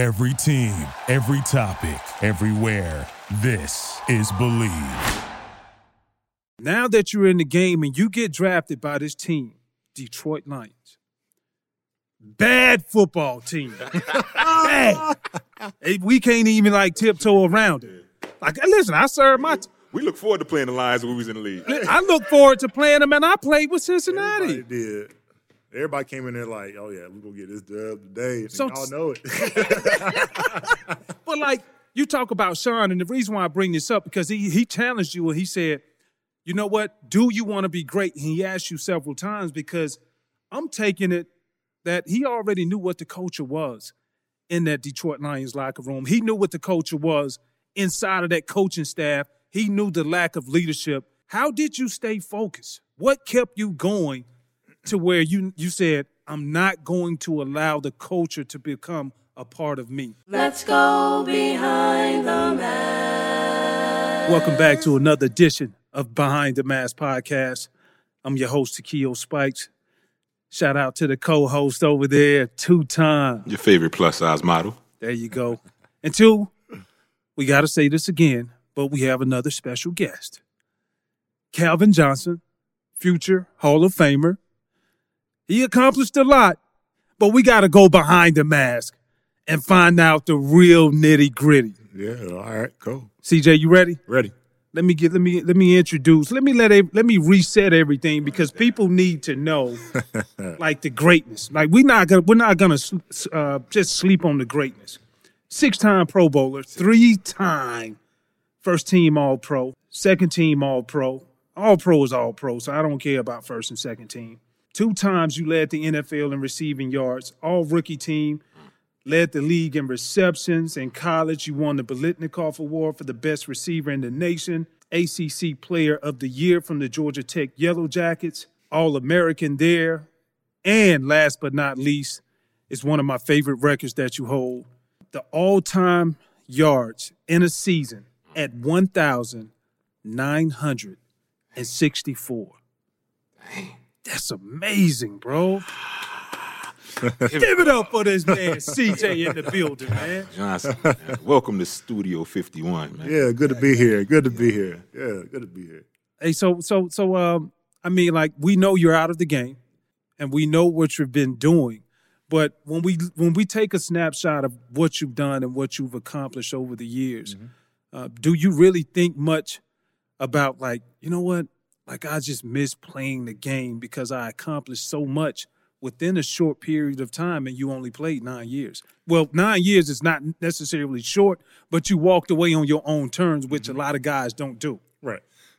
Every team, every topic, everywhere. This is Believe. Now that you're in the game and you get drafted by this team, Detroit Lions, bad football team. Bad. We can't even, like, tiptoe around it. Like, listen, I served my we look forward to playing the Lions when we was in the league. I look forward to playing them, and I played with Cincinnati. Everybody did. Everybody came in there like, oh, yeah, we're going to get this dub today. So, y'all know it. But, like, you talk about Sean, and the reason why I bring this up, because he challenged you and he said, you know what, do you want to be great? And he asked you several times, because I'm taking it that he already knew what the culture was in that Detroit Lions locker room. He knew what the culture was inside of that coaching staff. He knew the lack of leadership. How did you stay focused? What kept you going to where you said, I'm not going to allow the culture to become a part of me? Let's go behind the mask. Welcome back to another edition of Behind the Mask podcast. I'm your host, Takeo Spikes. Shout out to the co-host over there, two-time. Your favorite plus-size model. There you go. And two, we got to say this again, but we have another special guest. Calvin Johnson, future Hall of Famer. He accomplished a lot, but we got to go behind the mask and find out the real nitty-gritty. Yeah, all right, cool. CJ, you ready? Ready. Let me reset everything, because people need to know like the greatness. Like we're not gonna just sleep on the greatness. 6-time Pro Bowler, 3-time first team All Pro, second team All Pro. All Pro is All Pro, so I don't care about first and second team. 2 times you led the NFL in receiving yards. All rookie team. Led the league in receptions. In college, you won the Biletnikoff Award for the best receiver in the nation. ACC Player of the Year from the Georgia Tech Yellow Jackets. All-American there. And last but not least, is one of my favorite records that you hold. The all-time yards in a season at 1,964. That's amazing, bro. Give it up for this man, CJ, in the building, man. Johnson, man. Welcome to Studio 51, man. Yeah, good to be here. Yeah, good to be here. Hey, I mean, like, we know you're out of the game, and we know what you've been doing. But when we take a snapshot of what you've done and what you've accomplished over the years, do you really think much about, like, you know what? Like, I just miss playing the game because I accomplished so much within a short period of time, and you only played 9 years. Well, 9 years is not necessarily short, but you walked away on your own terms, which a lot of guys don't do. Right.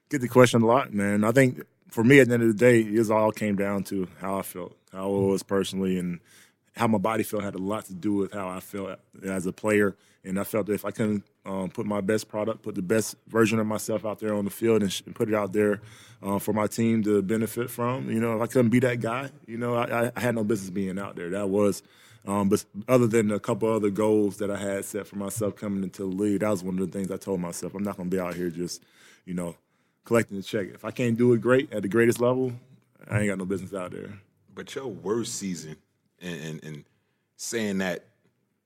Get the question a lot, man. I think for me, at the end of the day, it all came down to how I felt, how I was personally, and how my body felt had a lot to do with how I felt as a player. And I felt that if I couldn't put my best product, put the best version of myself out there on the field and put it out there for my team to benefit from, you know, if I couldn't be that guy, you know, I had no business being out there. That was, but other than a couple other goals that I had set for myself coming into the league, that was one of the things I told myself. I'm not going to be out here just, you know, collecting the check. If I can't do it great at the greatest level, I ain't got no business out there. But your worst season, and saying that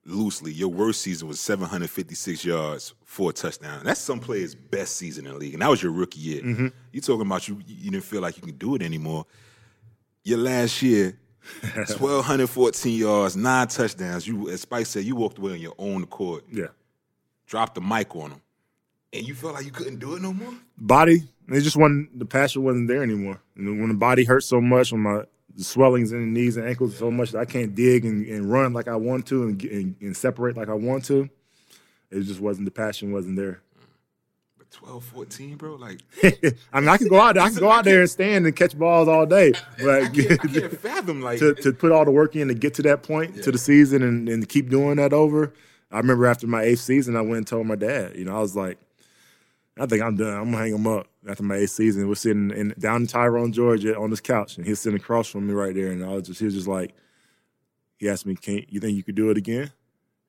loosely, your worst season was 756 yards, 4 touchdowns. That's some players' best season in the league, and that was your rookie year. Mm-hmm. You're talking about you didn't feel like you can do it anymore. Your last year, 1,214 yards, 9 touchdowns. You, as Spike said, you walked away on your own accord. Yeah. Dropped the mic on them. And you felt like you couldn't do it no more? Body. It just wasn't, the passion wasn't there anymore. And when the body hurt so much, when the swellings in the knees and ankles so much that I can't dig and run like I want to and separate like I want to. It just wasn't, the passion wasn't there. But 12, 14, bro, like. I mean, I can go out there and stand and catch balls all day. But I can't fathom, like. to put all the work in to get to that point, to the season and keep doing that over. I remember after my 8th season, I went and told my dad, you know, I was like, I think I'm done. I'm going to hang him up after my 8th season. We're sitting down in Tyrone, Georgia on this couch, and he's sitting across from me right there. And he was just like, he asked me, you think you could do it again?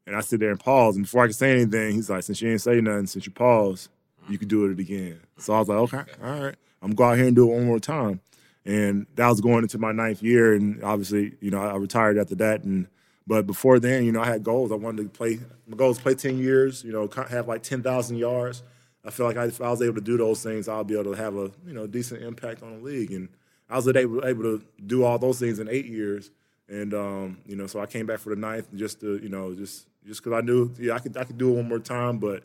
And I sit there and pause. And before I could say anything, he's like, since you ain't say nothing, since you paused, you could do it again. So I was like, okay, all right. I'm going to go out here and do it one more time. And that was going into my 9th year. And obviously, you know, I retired after that. And But before then, you know, I had goals. I wanted to play. My goal was to play 10 years, you know, have like 10,000 yards. I feel like if I was able to do those things, I'll be able to have a, you know, decent impact on the league. And I was able to do all those things in 8 years. And, you know, so I came back for the ninth just to, you know, just because I knew, yeah, I could do it one more time. But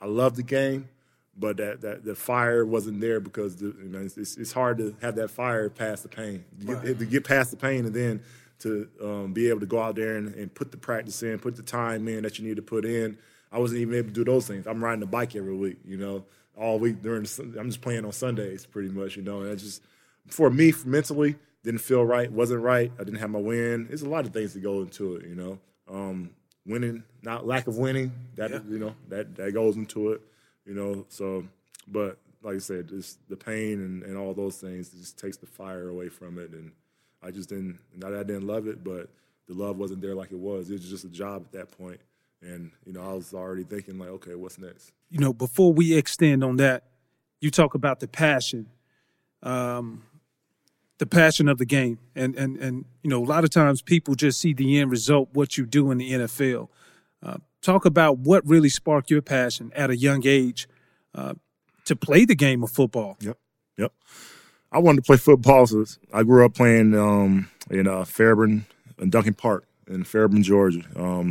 I loved the game, but that the fire wasn't there because, you know, it's hard to have that fire past the pain, to get past the pain and then to be able to go out there and put the practice in, put the time in that you need to put in. I wasn't even able to do those things. I'm riding the bike every week, you know, all week I'm just playing on Sundays pretty much, you know. And I just, for me, mentally, didn't feel right, wasn't right. I didn't have my win. There's a lot of things that go into it, you know. Winning, not lack of winning, that, yeah, you know, that goes into it, you know. So, but like I said, just the pain and all those things, it just takes the fire away from it. And I just didn't, not that I didn't love it, but the love wasn't there like it was. It was just a job at that point. And, you know, I was already thinking, like, okay, what's next? You know, before we extend on that, you talk about the passion of the game. And you know, a lot of times people just see the end result, what you do in the NFL. Talk about what really sparked your passion at a young age to play the game of football. Yep. I wanted to play football. So I grew up playing in Fairburn and Duncan Park in Fairburn, Georgia.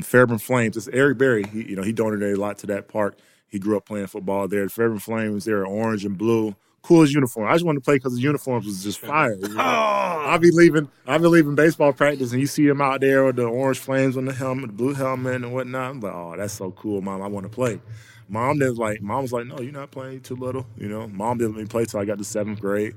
Fairburn Flames. It's Eric Berry. He donated a lot to that park. He grew up playing football there. The Fairburn Flames, they're orange and blue. Coolest uniform. I just wanted to play because the uniforms was just fire. You know? I'll be leaving baseball practice, and you see them out there with the orange flames on the helmet, the blue helmet, and whatnot. I'm like, oh, that's so cool, Mom. I want to play. Mom was like, no, you're not playing. You're too little. You know, Mom didn't let me play till I got to seventh grade.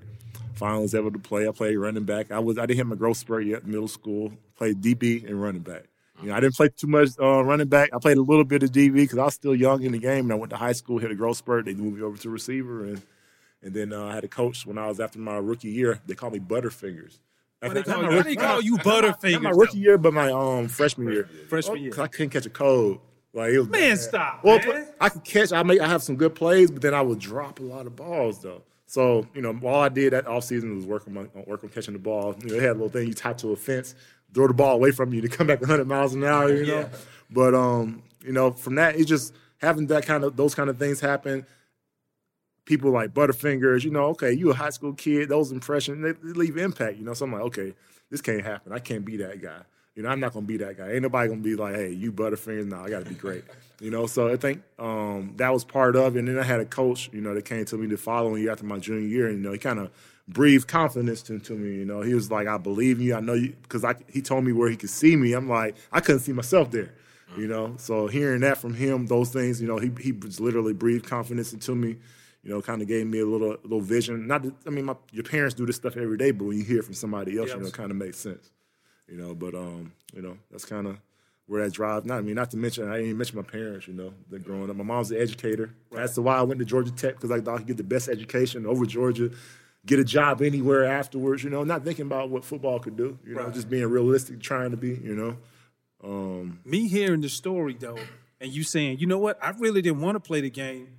Finally was able to play. I played running back. I didn't hit my growth spurt yet. Middle school, played DB and running back. You know, I didn't play too much running back. I played a little bit of DB because I was still young in the game, and I went to high school, hit a growth spurt. They moved me over to receiver, and then I had a coach when I was after my rookie year. They called me Butterfingers. Why they call you Butterfingers? Not my rookie year, but my freshman year. Because I couldn't catch a cold. Like, it was bad. Stop. Well, man. I could catch. I have some good plays, but then I would drop a lot of balls though. So, you know, all I did that offseason was work on catching the ball. You know, they had a little thing you tie to a fence, throw the ball away from you to come back 100 miles an hour. You know, yeah. But you know, from that, it's just having that kind of those kind of things happen. People like Butterfingers, you know, okay, you a high school kid, those impressions, they leave impact, you know. So I'm like, okay, this can't happen. I can't be that guy. You know, I'm not going to be that guy. Ain't nobody going to be like, hey, you Butterfingers. No, I got to be great. You know, so I think that was part of it. And then I had a coach, you know, that came to me the following year after my junior year, and, you know, he kind of breathed confidence into me, you know. He was like, I believe you. I know you, because he told me where he could see me. I'm like, I couldn't see myself there, you know. So hearing that from him, those things, you know, he literally breathed confidence into me. You know, kind of gave me a little vision. Your parents do this stuff every day, but when you hear from somebody else, you know, it kind of makes sense. You know, but, you know, that's kind of where that drive. Not to mention, I didn't even mention my parents, you know, that growing up. My mom's an educator. Right. That's why I went to Georgia Tech, because I thought I could get the best education over Georgia, get a job anywhere afterwards, you know, not thinking about what football could do, you know, just being realistic, trying to be, you know. Me hearing the story, though, and you saying, you know what, I really didn't want to play the game.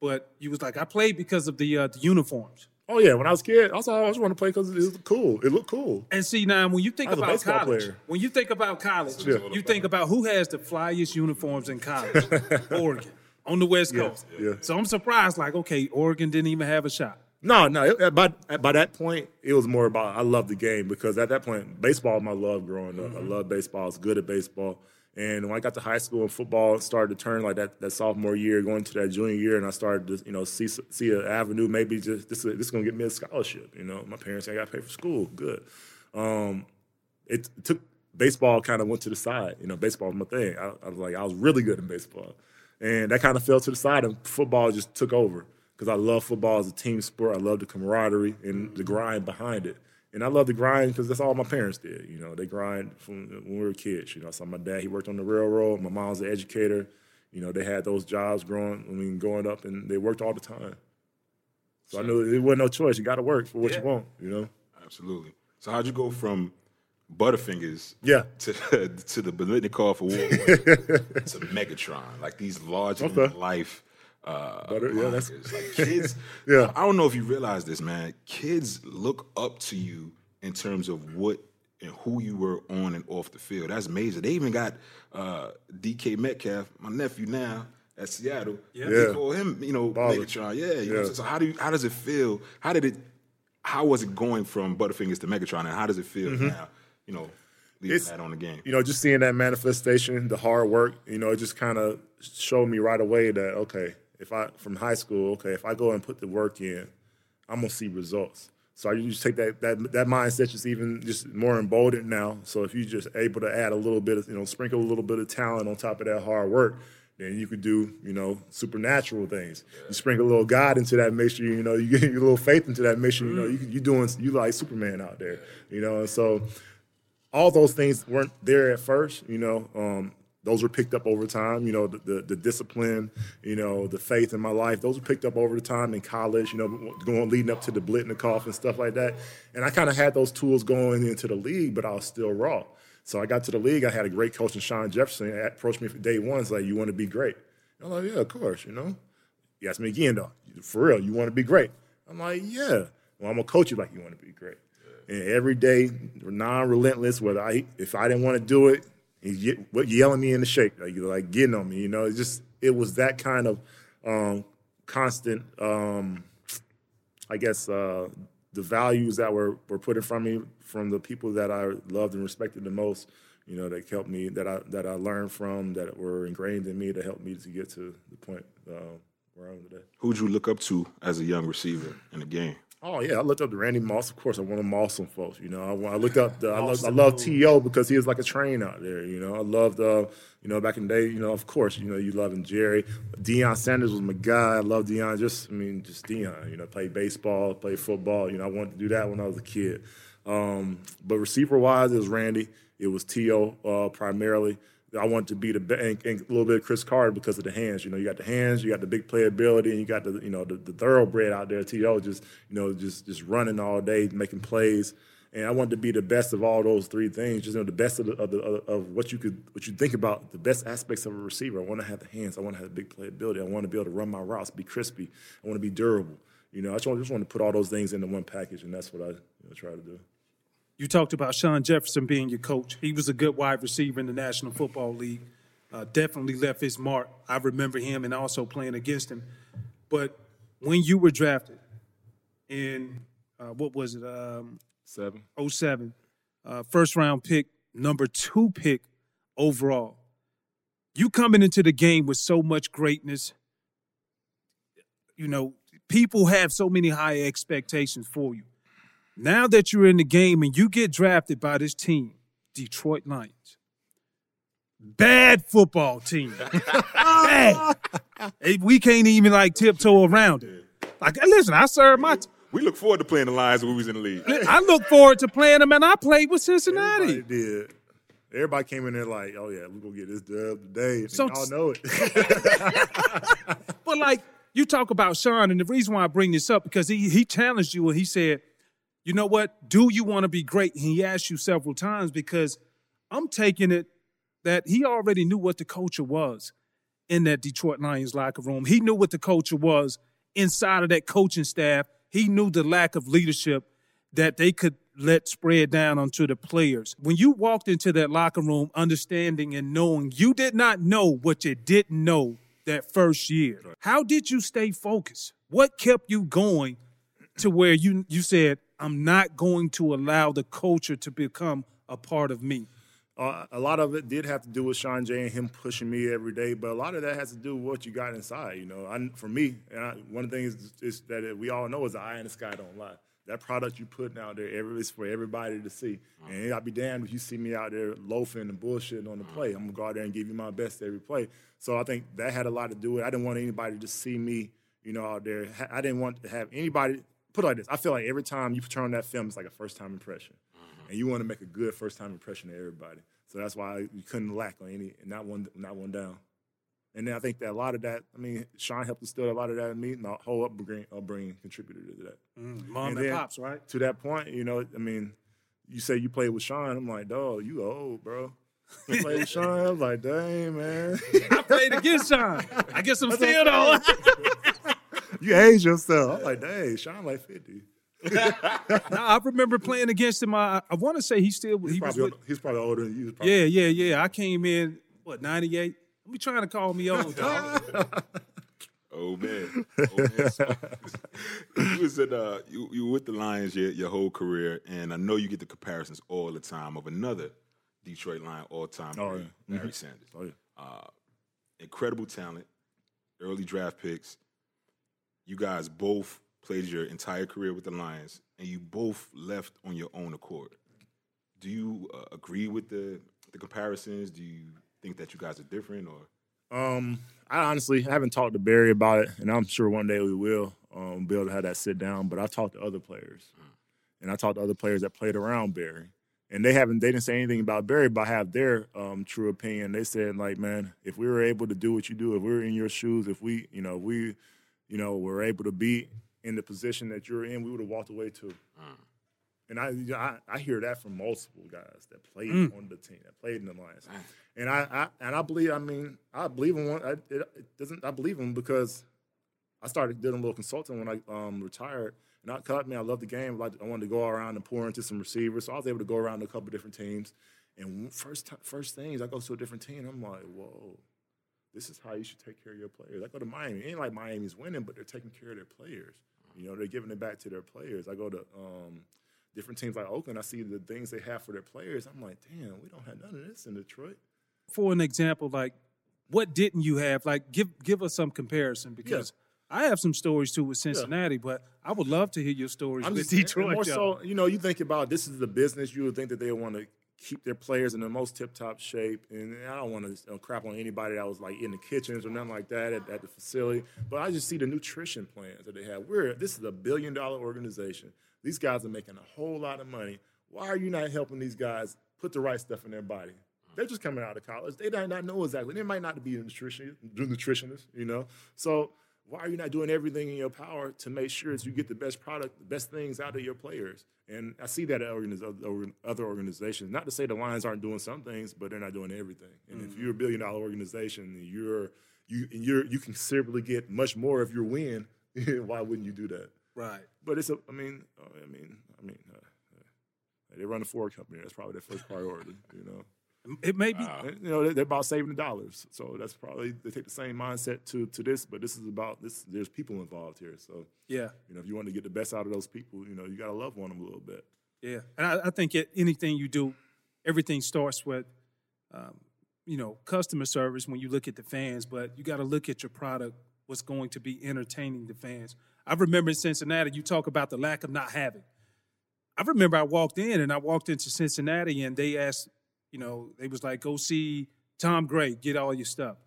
But you was like, I played because of the uniforms. Oh, yeah. When I was a kid, I just wanted to play because it was cool. It looked cool. And see, now, when you think about college, yeah, you think about who has the flyest uniforms in college. Oregon, on the West Coast. Yeah. So I'm surprised, like, okay, Oregon didn't even have a shot. No. By that point, it was more about I love the game, because at that point, baseball was my love growing up. Mm-hmm. I love baseball. I was good at baseball. And when I got to high school and football started to turn, like that sophomore year, going to that junior year, and I started to, you know, see an avenue, maybe just this is going to get me a scholarship. You know, my parents ain't got to pay for school. Good. It took baseball kind of went to the side. You know, baseball was my thing. I was like, I was really good in baseball. And that kind of fell to the side, and football just took over because I love football as a team sport. I love the camaraderie and the grind behind it. And I love the grind because that's all my parents did. You know, they grind from when we were kids. You know, so my dad, he worked on the railroad. My mom was an educator. You know, they had those jobs growing up, and they worked all the time. So I knew it wasn't no choice. You got to work for what you want, you know? Absolutely. So how'd you go from Butterfingers to the Biletnikoff Award to Megatron? Like these larger-than-life like kids. I don't know if you realize this, man. Kids look up to you in terms of what and who you were on and off the field. That's amazing. They even got DK Metcalf, my nephew now at Seattle. Yeah. They call him, you know, Megatron. Yeah. You know what I'm saying? So how does it feel? How was it going from Butterfingers to Megatron, and how does it feel now, you know, leaving that on the game? You know, just seeing that manifestation, the hard work, you know, it just kind of showed me right away that, okay, if I go and put the work in, I'm going to see results. So you just take that mindset just even just more emboldened now. So if you're just able to add a little bit of, you know, sprinkle a little bit of talent on top of that hard work, then you could do, you know, supernatural things. Yeah. You sprinkle a little God into that, make sure, you know, you get your little faith into that, make sure, you know, you like Superman out there, you know. And so all those things weren't there at first, you know. Those were picked up over time, you know, the discipline, you know, the faith in my life. Those were picked up over the time in college, you know, leading up to the Biletnikoff and stuff like that. And I kind of had those tools going into the league, but I was still raw. So I got to the league. I had a great coach in Sean Jefferson. He approached me for day one. He's like, you want to be great? And I'm like, yeah, of course, you know. He asked me again, though, for real, you want to be great? I'm like, yeah. Well, I'm going to coach you like you want to be great. Yeah. And every day, non-relentless, if I didn't want to do it, he's yelling me in the shape, like getting on me, you know. It was that kind of constant, the values that were put in front of me from the people that I loved and respected the most, you know, that helped me, that I learned from, that were ingrained in me, that helped me to get to the point where I am today. Who'd you look up to as a young receiver in the game? Oh, yeah, I looked up to Randy Moss. Of course, I want to Moss some folks, you know. I looked up – I love T.O. because he was like a train out there, you know. I loved you know, back in the day, you know, of course, you know, you loving Jerry. Deion Sanders was my guy. I love Deion. Just Deion, you know, played baseball, played football. You know, I wanted to do that when I was a kid. But receiver-wise, it was Randy. It was T.O. Primarily. I wanted to be and a little bit of Chris Carter because of the hands. You know, you got the hands, you got the big playability, and you got the, you know, the thoroughbred out there. T.O. just running all day, making plays. And I wanted to be the best of all those three things. Just, you know, the best of what you think about, the best aspects of a receiver. I want to have the hands. I want to have the big playability. I want to be able to run my routes, be crispy. I want to be durable. You know, I just want to put all those things into one package, and that's what I try to do. You talked about Sean Jefferson being your coach. He was a good wide receiver in the National Football League. Definitely left his mark. I remember him and also playing against him. But when you were drafted in, 07, first-round pick, number 2 pick overall, you coming into the game with so much greatness, you know, people have so many high expectations for you. Now that you're in the game and you get drafted by this team, Detroit Lions, bad football team. Bad. We can't even, like, tiptoe around it. Like, listen, I served my we look forward to playing the Lions when we was in the league. I look forward to playing them, and I played with Cincinnati. Everybody did. Everybody came in there like, oh, yeah, we're going to get this dub today. So y'all know it. But, like, you talk about Sean, and the reason why I bring this up, because he challenged you and he said, you know what, do you want to be great? And he asked you several times, because I'm taking it that he already knew what the culture was in that Detroit Lions locker room. He knew what the culture was inside of that coaching staff. He knew the lack of leadership that they could let spread down onto the players. When you walked into that locker room understanding and knowing, you did not know what you didn't know that first year. How did you stay focused? What kept you going to where you said, I'm not going to allow the culture to become a part of me? A lot of it did have to do with Sean Jay and him pushing me every day, but a lot of that has to do with what you got inside. You know, one thing is that we all know is the eye in the sky don't lie. That product you putting out there is for everybody to see. And I'll be damned if you see me out there loafing and bullshitting on the play. I'm going to go out there and give you my best every play. So I think that had a lot to do with it. I didn't want anybody to see me, you know, out there. I didn't want to have anybody – put it like this. I feel like every time you turn on that film, it's like a first-time impression. And you want to make a good first-time impression to everybody. So that's why you couldn't lack on any, not one down. And then I think that a lot of that, I mean, Sean helped instill a lot of that in me, and the whole upbringing contributed to that. Mom and Pops, right? To that point, you know, I mean, you say you played with Sean. I'm like, dog, you old, bro. I played with Sean. I was like, dang, man. I played against Sean. I guess I'm still old. You age yourself. I'm like, dang, Sean like 50. I remember playing against him. I want to say he's probably older than you. Probably. Yeah. I came in, 98? Don't be trying to call me old, dog. Oh man. You were with the Lions your whole career, and I know you get the comparisons all the time of another Detroit Lion all-time player, Barry Sanders. Oh, yeah. Incredible talent, early draft picks. You guys both played your entire career with the Lions, and you both left on your own accord. Do you agree with the comparisons? Do you think that you guys are different? Or I honestly haven't talked to Barry about it, and I'm sure one day we will be able to have that sit down. But I've talked to other players, and I talked to other players that played around Barry. And they didn't say anything about Barry, but I have their true opinion. They said, like, man, if we were able to do what you do, if we were in your shoes, if we were able to be in the position that you're in, we would have walked away too. And I hear that from multiple guys that played on the team, that played in the Lions. And I believe him because I started doing a little consulting when I retired. And I love the game. Like, I wanted to go around and pour into some receivers. So I was able to go around to a couple of different teams. And first things, I go to a different team. I'm like, whoa, this is how you should take care of your players. I go to Miami. It ain't like Miami's winning, but they're taking care of their players. You know, they're giving it back to their players. I go to different teams like Oakland. I see the things they have for their players. I'm like, damn, we don't have none of this in Detroit. For an example, like, what didn't you have? Like, give us some comparison because I have some stories, too, with Cincinnati, but I would love to hear your stories with Detroit. More so, you know, you think about this is the business. You would think that they want to keep their players in the most tip-top shape. And I don't want to crap on anybody that was, like, in the kitchens or nothing like that at the facility. But I just see the nutrition plans that they have. This is a billion-dollar organization. These guys are making a whole lot of money. Why are you not helping these guys put the right stuff in their body? They're just coming out of college. They might not know exactly. They might not be nutritionists, you know. So – why are you not doing everything in your power to make sure that you get the best product, the best things out of your players? And I see that at other organizations. Not to say the Lions aren't doing some things, but they're not doing everything. And if you're a billion-dollar organization, you considerably get much more if you win. Why wouldn't you do that? Right. But it's they run a Ford company. That's probably their first priority. You know. It may be, you know, they're about saving the dollars. So that's probably, they take the same mindset to this, but this is about this. There's people involved here. So, yeah, you know, if you want to get the best out of those people, you know, you got to love on them a little bit. Yeah. And I think anything you do, everything starts with, you know, customer service when you look at the fans, but you got to look at your product, what's going to be entertaining the fans. I remember in Cincinnati, you talk about the lack of not having. I remember I walked into Cincinnati and they asked, you know, they was like, go see Tom Gray, get all your stuff.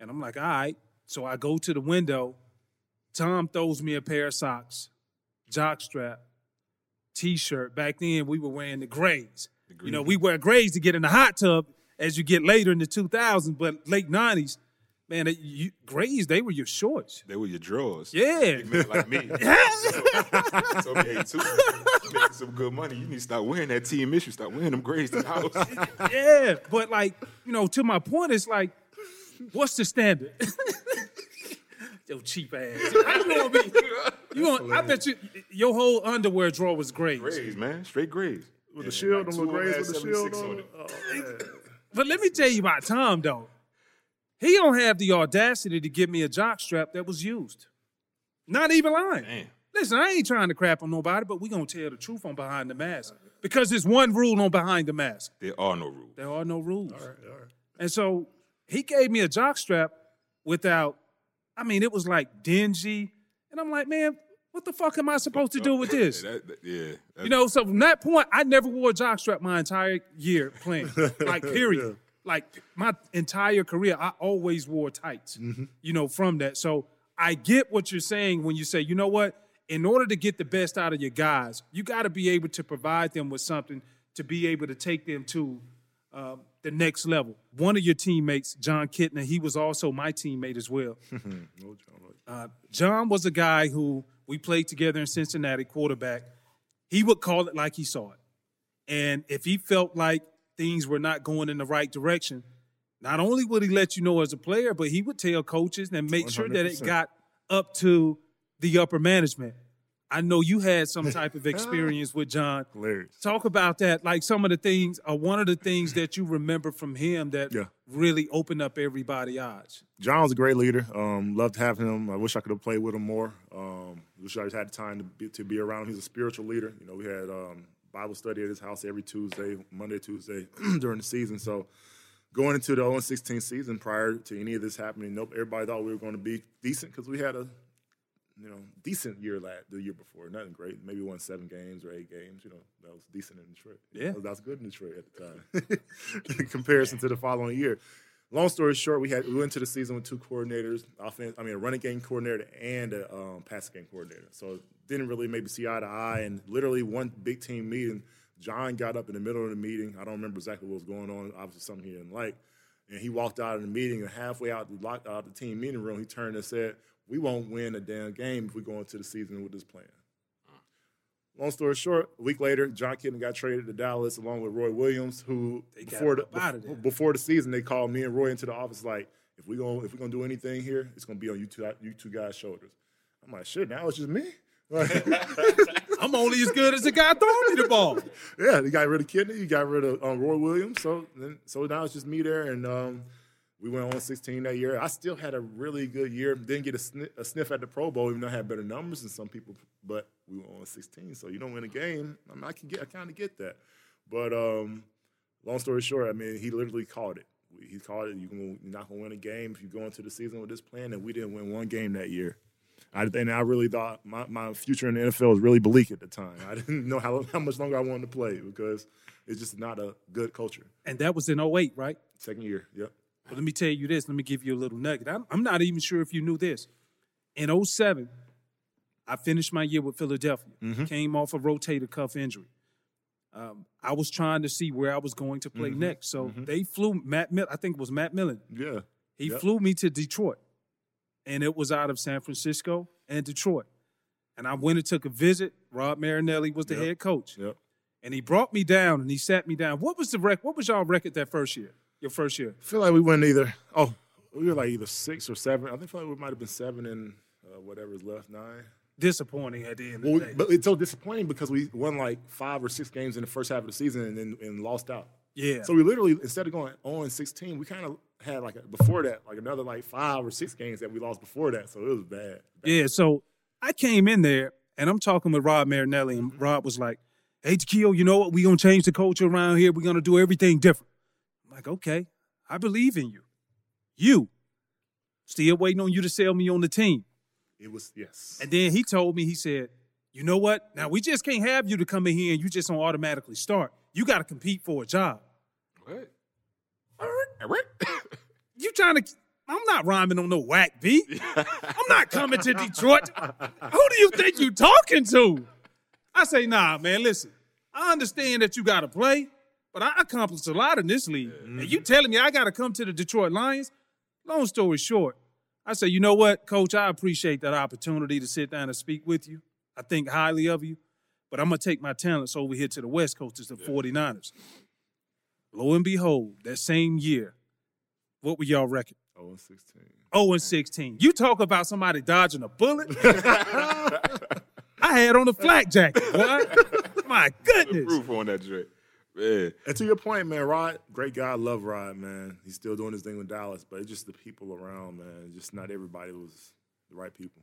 And I'm like, all right. So I go to the window. Tom throws me a pair of socks, jockstrap, T-shirt. Back then, we were wearing the grays. You know, we wear grays to get in the hot tub as you get later in the 2000s, but late 90s. Man, grays, they were your shorts. They were your drawers. Yeah. Like me. It's okay, too. You're making some good money. You need to start wearing that team issue. Start wearing them grays to the house. Yeah. But, like, you know, to my point, it's like, what's the standard? Yo, cheap ass. I know what I mean. I bet you your whole underwear drawer was grays. Grays, man. Straight grays. With the shield like on the grays with the shield on it. Oh, but let me tell you about Tom, though. He don't have the audacity to give me a jockstrap that was used. Not even lying. Damn. Listen, I ain't trying to crap on nobody, but we going to tell the truth on Behind the Mask. Because there's one rule on Behind the Mask. There are no rules. There are no rules. All right. And so he gave me a jockstrap it was like dingy. And I'm like, man, what the fuck am I supposed to do with this? You know, so from that point, I never wore a jockstrap my entire year playing. Like, period. Yeah. Like, my entire career, I always wore tights, you know, from that. So I get what you're saying when you say, you know what, in order to get the best out of your guys, you got to be able to provide them with something to be able to take them to the next level. One of your teammates, John Kitna, he was also my teammate as well. John was a guy who we played together in Cincinnati, quarterback. He would call it like he saw it. And if he felt like things were not going in the right direction, not only would he let you know as a player, but he would tell coaches and make 100%. Sure that it got up to the upper management. I know you had some type of experience with John. Hilarious. Talk about that. Like some of the things, one of the things that you remember from him that really opened up everybody's eyes. John's a great leader. Loved to have him. I wish I could have played with him more. Wish I just had the time to be around him. He's a spiritual leader. You know, we had Bible study at his house every Tuesday during the season. So going into the 0-16 season prior to any of this happening, everybody thought we were going to be decent because we had a decent year the year before. Nothing great. Maybe won 7 games or 8 games. That was decent in Detroit. Yeah. That was good in Detroit at the time in comparison to the following year. Long story short, we went into the season with 2 coordinators, a running game coordinator and a passing game coordinator. So didn't really maybe see eye to eye. And literally one big team meeting, John got up in the middle of the meeting. I don't remember exactly what was going on. Obviously something he didn't like. And he walked out of the meeting, and halfway out the team meeting room, he turned and said, "We won't win a damn game if we go into the season with this plan." Long story short, a week later, John Kitna got traded to Dallas along with Roy Williams, who before the season, they called me and Roy into the office like, if we're gonna do anything here, it's gonna be on you two guys' shoulders. I'm like, shit, now it's just me. Like, I'm only as good as the guy throwing me the ball. Yeah, they got rid of Kitna, you got rid of Roy Williams, so now it's just me there, and we went 0-16 that year. I still had a really good year. Didn't get a sniff at the Pro Bowl, even though I had better numbers than some people. But we went 0-16, so you don't win a game. I kind of get that. But long story short, he literally called it. He called it. You're not going to win a game if you go into the season with this plan, and we didn't win one game that year. I really thought my future in the NFL was really bleak at the time. I didn't know how much longer I wanted to play because it's just not a good culture. And that was in 2008, right? Second year, yep. But let me tell you this. Let me give you a little nugget. I'm not even sure if you knew this. In 2007, I finished my year with Philadelphia. Mm-hmm. Came off a rotator cuff injury. I was trying to see where I was going to play next. So they flew Matt Millen. I think it was Matt Millen. Yeah. He flew me to Detroit. And it was out of San Francisco and Detroit. And I went and took a visit. Rod Marinelli was the head coach. Yep. And he brought me down and he sat me down. What was the record? What was y'all record that first year? Your first year? I feel like we went either 6 or 7. I think we might have been 7 and whatever's left, 9. Disappointing at the end of the day. But it's so disappointing because we won 5 or 6 games in the first half of the season and then lost out. Yeah. So we literally, instead of going 0-16, we kind of had before that, another 5 or 6 games that we lost before that. So it was bad. Yeah, so I came in there and I'm talking with Rod Marinelli and Rod was like, "Hey, Takeo, you know what? We're going to change the culture around here. We're going to do everything different." Like, okay, I believe in you. You. Still waiting on you to sell me on the team. It was, yes. And then he told me, he said, "You know what? Now, we just can't have you to come in here and you just don't automatically start. You got to compete for a job." What? You trying to – I'm not rhyming on no whack beat. I'm not coming to Detroit. Who do you think you talking to? I say, "Nah, man, listen. I understand that you got to play. But I accomplished a lot in this league. Mm-hmm. And you telling me I got to come to the Detroit Lions?" Long story short, I said, "You know what, Coach, I appreciate that opportunity to sit down and speak with you. I think highly of you. But I'm going to take my talents over here to the West Coast, to the 49ers. Lo and behold, that same year, what were y'all record? 0-16. 0-16. You talk about somebody dodging a bullet. I had on a flak jacket, boy. My goodness. Proof on that, Drake. Yeah. And to your point, man, Rod, great guy. I love Rod, man. He's still doing his thing with Dallas, but it's just the people around, man. Just not everybody was the right people.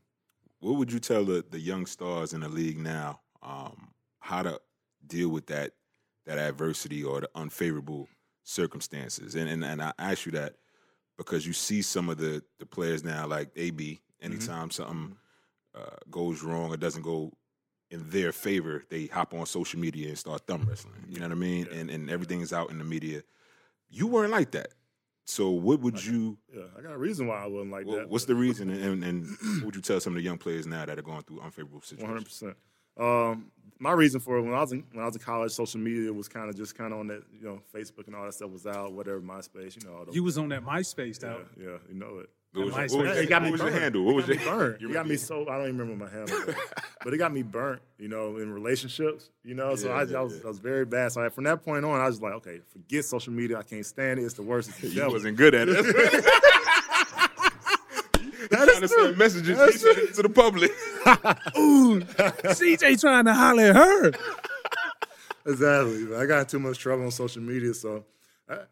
What would you tell the young stars in the league now how to deal with that adversity or the unfavorable circumstances? And I ask you that because you see some of the players now, like AB, anytime something goes wrong or doesn't go in their favor, they hop on social media and start thumb wrestling. You know what I mean? Yeah. And everything's out in the media. You weren't like that. So what would you... Yeah, I got a reason why I wasn't like that. What's the reason? And what would you tell some of the young players now that are going through unfavorable situations? 100%. My reason for it, when I was in college, social media was kind of on that, Facebook and all that stuff was out, whatever, MySpace, all those. You was on that MySpace, though. Yeah, you know it. What was your handle? You got me so – I don't even remember my handle. But it got me burnt, in relationships, So I was very bad. So from that point on, I was like, okay, forget social media. I can't stand it. It's the worst. It's the devil. You wasn't good at it. That is to send messages to the public. Ooh, CJ trying to holler at her. Exactly. I got too much trouble on social media, so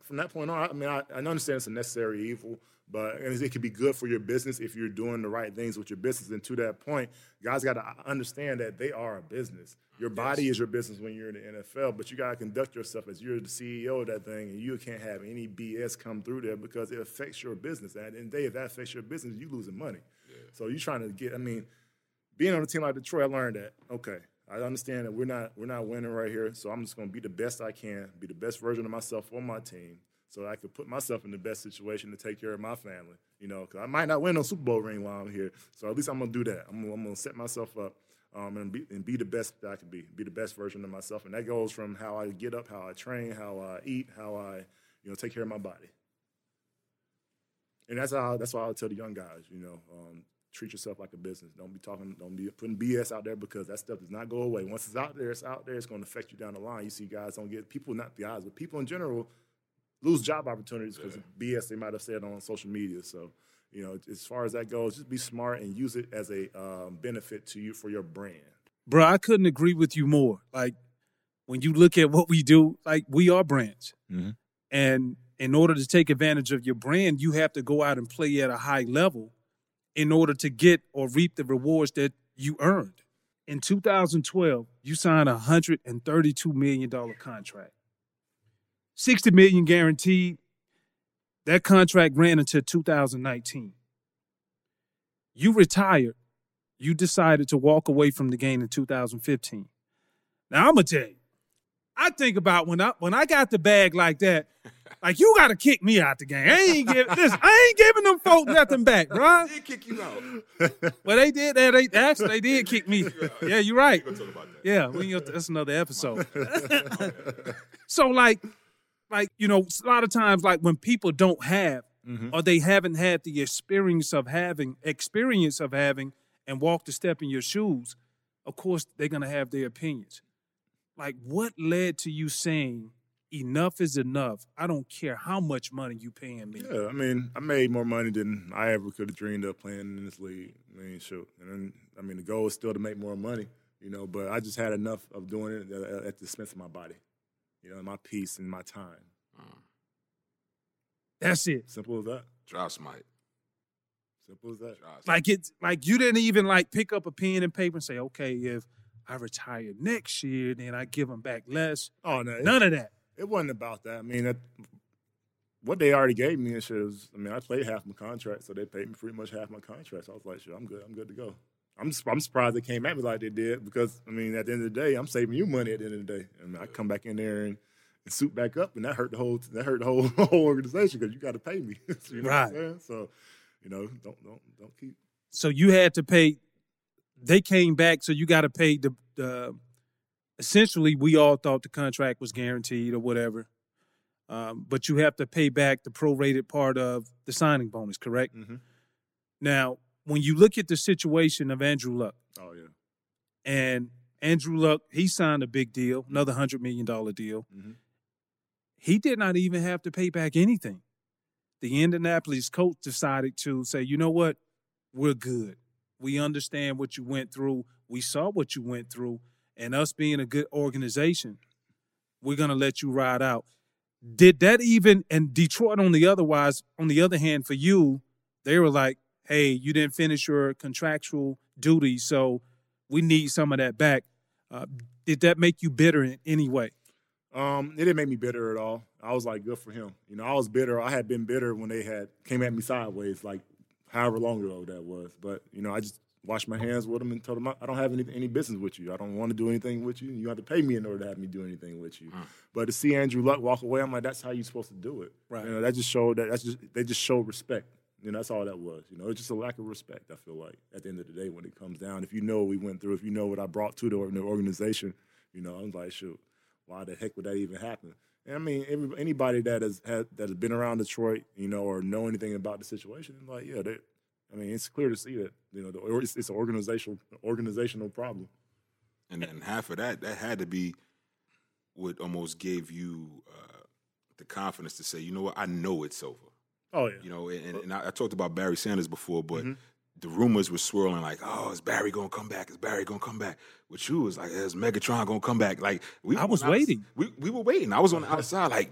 from that point on, I mean, I understand it's a necessary evil, but it could be good for your business if you're doing the right things with your business. And to that point, guys got to understand that they are a business. Your body is your business when you're in the NFL, but you got to conduct yourself as you're the CEO of that thing, and you can't have any BS come through there because it affects your business. At the end of the day, if that affects your business, you're losing money. Yeah. So you're trying to get – I mean, being on a team like Detroit, I learned that, okay, I understand that we're not winning right here, so I'm just going to be the best I can, be the best version of myself for my team, so I could put myself in the best situation to take care of my family, you know, because I might not win no Super Bowl ring while I'm here. So at least I'm going to do that. I'm going to set myself up and be the best that I can be the best version of myself. And that goes from how I get up, how I train, how I eat, how I, you know, take care of my body. And that's why I tell the young guys, you know, treat yourself like a business. Don't be putting BS out there because that stuff does not go away. Once it's out there, it's out there. It's going to affect you down the line. You see guys don't get, people, not the guys, but people in general lose job opportunities because of BS they might have said on social media. So, you know, as far as that goes, just be smart and use it as a benefit to you for your brand. Bro, I couldn't agree with you more. Like, when you look at what we do, like, we are brands. Mm-hmm. And in order to take advantage of your brand, you have to go out and play at a high level in order to get or reap the rewards that you earned. In 2012, you signed a $132 million contract. $60 million guaranteed. That contract ran until 2019. You retired. You decided to walk away from the game in 2015. Now, I'm going to tell you, I think about when I got the bag like that, like, you got to kick me out the game. I ain't giving them folk nothing back, bro. They did kick you out. Well, they did. They did kick me. Yeah, you're right. We're going to talk about that. Yeah, that's another episode. So, like, you know, a lot of times, like, when people don't have or they haven't had the experience of having and walked a step in your shoes, of course, they're going to have their opinions. Like, what led to you saying, enough is enough? I don't care how much money you paying me. Yeah, I mean, I made more money than I ever could have dreamed of playing in this league. I mean, shoot. And then, I mean, the goal is still to make more money, you know, but I just had enough of doing it at the expense of my body, you know, my peace and my time. That's it. Simple as that. Drop smite. Simple as that. Like, you didn't even, like, pick up a pen and paper and say, okay, if I retire next year, then I give them back less. Oh, no. None of that. It wasn't about that. I mean, what they already gave me and shit was, I mean, I played half my contract, so they paid me pretty much half my contract. So I was like, shit, I'm good to go. I'm surprised they came at me like they did because, I mean, at the end of the day, I'm saving you money at the end of the day. I mean, I come back in there and suit back up, and that hurt the whole organization because you got to pay me. You know right. What I'm saying? So, you know, don't keep. So you had to pay. They came back, so you got to pay the essentially, we all thought the contract was guaranteed or whatever, but you have to pay back the prorated part of the signing bonus, correct? Mm-hmm. Now, when you look at the situation of Andrew Luck, oh yeah, and Andrew Luck, he signed a big deal, another $100 million deal. Mm-hmm. He did not even have to pay back anything. The Indianapolis coach decided to say, you know what, we're good. We understand what you went through. We saw what you went through. And us being a good organization, we're going to let you ride out. Did that even – and Detroit, on the other hand, for you, they were like, hey, you didn't finish your contractual duty, so we need some of that back. Did that make you bitter in any way? It didn't make me bitter at all. I was like, good for him. You know, I was bitter. I had been bitter when they had came at me sideways, like however long ago that was. But, you know, I just – washed my hands with them and told them, I don't have any business with you. I don't want to do anything with you. You have to pay me in order to have me do anything with you. Huh. But to see Andrew Luck walk away, I'm like, that's how you're supposed to do it. Right. You know, that just showed they just showed respect. You know, that's all that was. You know, it's just a lack of respect, I feel like, at the end of the day when it comes down. If you know what we went through, if you know what I brought to the organization, you know, I'm like, shoot, why the heck would that even happen? And I mean, anybody that has been around Detroit, you know, or know anything about the situation, like, yeah, I mean, it's clear to see that, you know, it's an organizational problem. And half of that had to be what almost gave you the confidence to say, you know what, I know it's over. Oh, yeah. You know, and I talked about Barry Sanders before, but the rumors were swirling like, oh, is Barry going to come back? Is Barry going to come back? With you, it was like, is Megatron going to come back? Like I was waiting. We were waiting. I was on the outside like,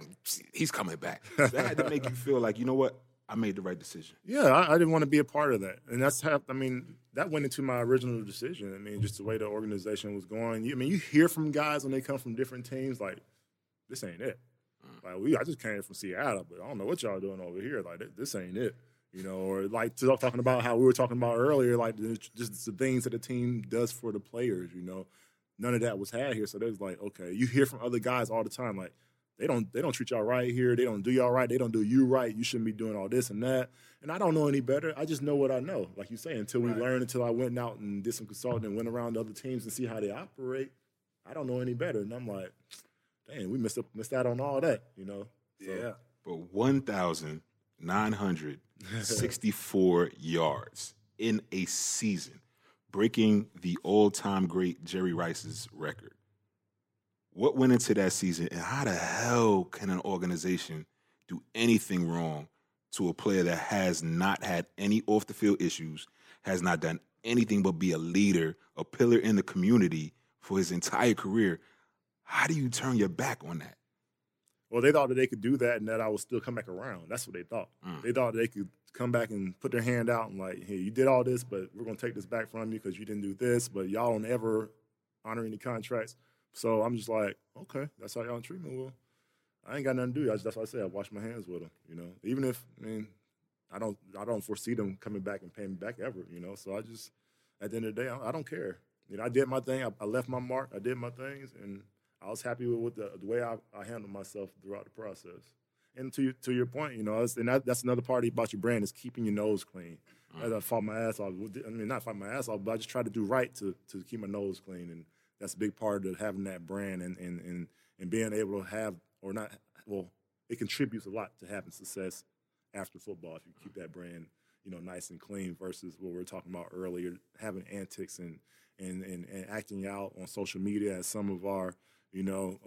he's coming back. So that had to make you feel like, you know what? I made the right decision. Yeah, I didn't want to be a part of that. And that's how, I mean, that went into my original decision. I mean, just the way the organization was going. I mean, you hear from guys when they come from different teams like, this ain't it. Like, I just came from Seattle, but I don't know what y'all doing over here. Like, this ain't it. You know, or like talking about how we were talking about earlier, like just the things that the team does for the players, you know. None of that was had here. So they was like, okay, you hear from other guys all the time, like, they don't treat y'all right here. They don't do y'all right. They don't do you right. You shouldn't be doing all this and that. And I don't know any better. I just know what I know. Like you say, until we learn, until I went out and did some consulting and went around other teams and see how they operate, I don't know any better. And I'm like, dang, we missed out on all that, you know. So, yeah. But 1,964 yards in a season, breaking the all-time great Jerry Rice's record. What went into that season, and how the hell can an organization do anything wrong to a player that has not had any off-the-field issues, has not done anything but be a leader, a pillar in the community for his entire career? How do you turn your back on that? Well, they thought that they could do that and that I would still come back around. That's what they thought. They thought they could come back and put their hand out and like, hey, you did all this, but we're going to take this back from you because you didn't do this, but y'all don't ever honor any contracts. So I'm just like, okay, that's how y'all treat me. Well, I ain't got nothing to do. That's why I say I wash my hands with them, you know. Even if, I mean, I don't foresee them coming back and paying me back ever, you know. So I just, at the end of the day, I don't care. You know, I did my thing. I left my mark. I did my things, and I was happy with the way I handled myself throughout the process. And to your point, you know, that's another part about your brand is keeping your nose clean. As I fought my ass off. I mean, not fight my ass off, but I just tried to do right to keep my nose clean. And that's a big part of having that brand and being able to have or not. Well, it contributes a lot to having success after football if you keep that brand, you know, nice and clean versus what we were talking about earlier, having antics and acting out on social media as some of our, you know,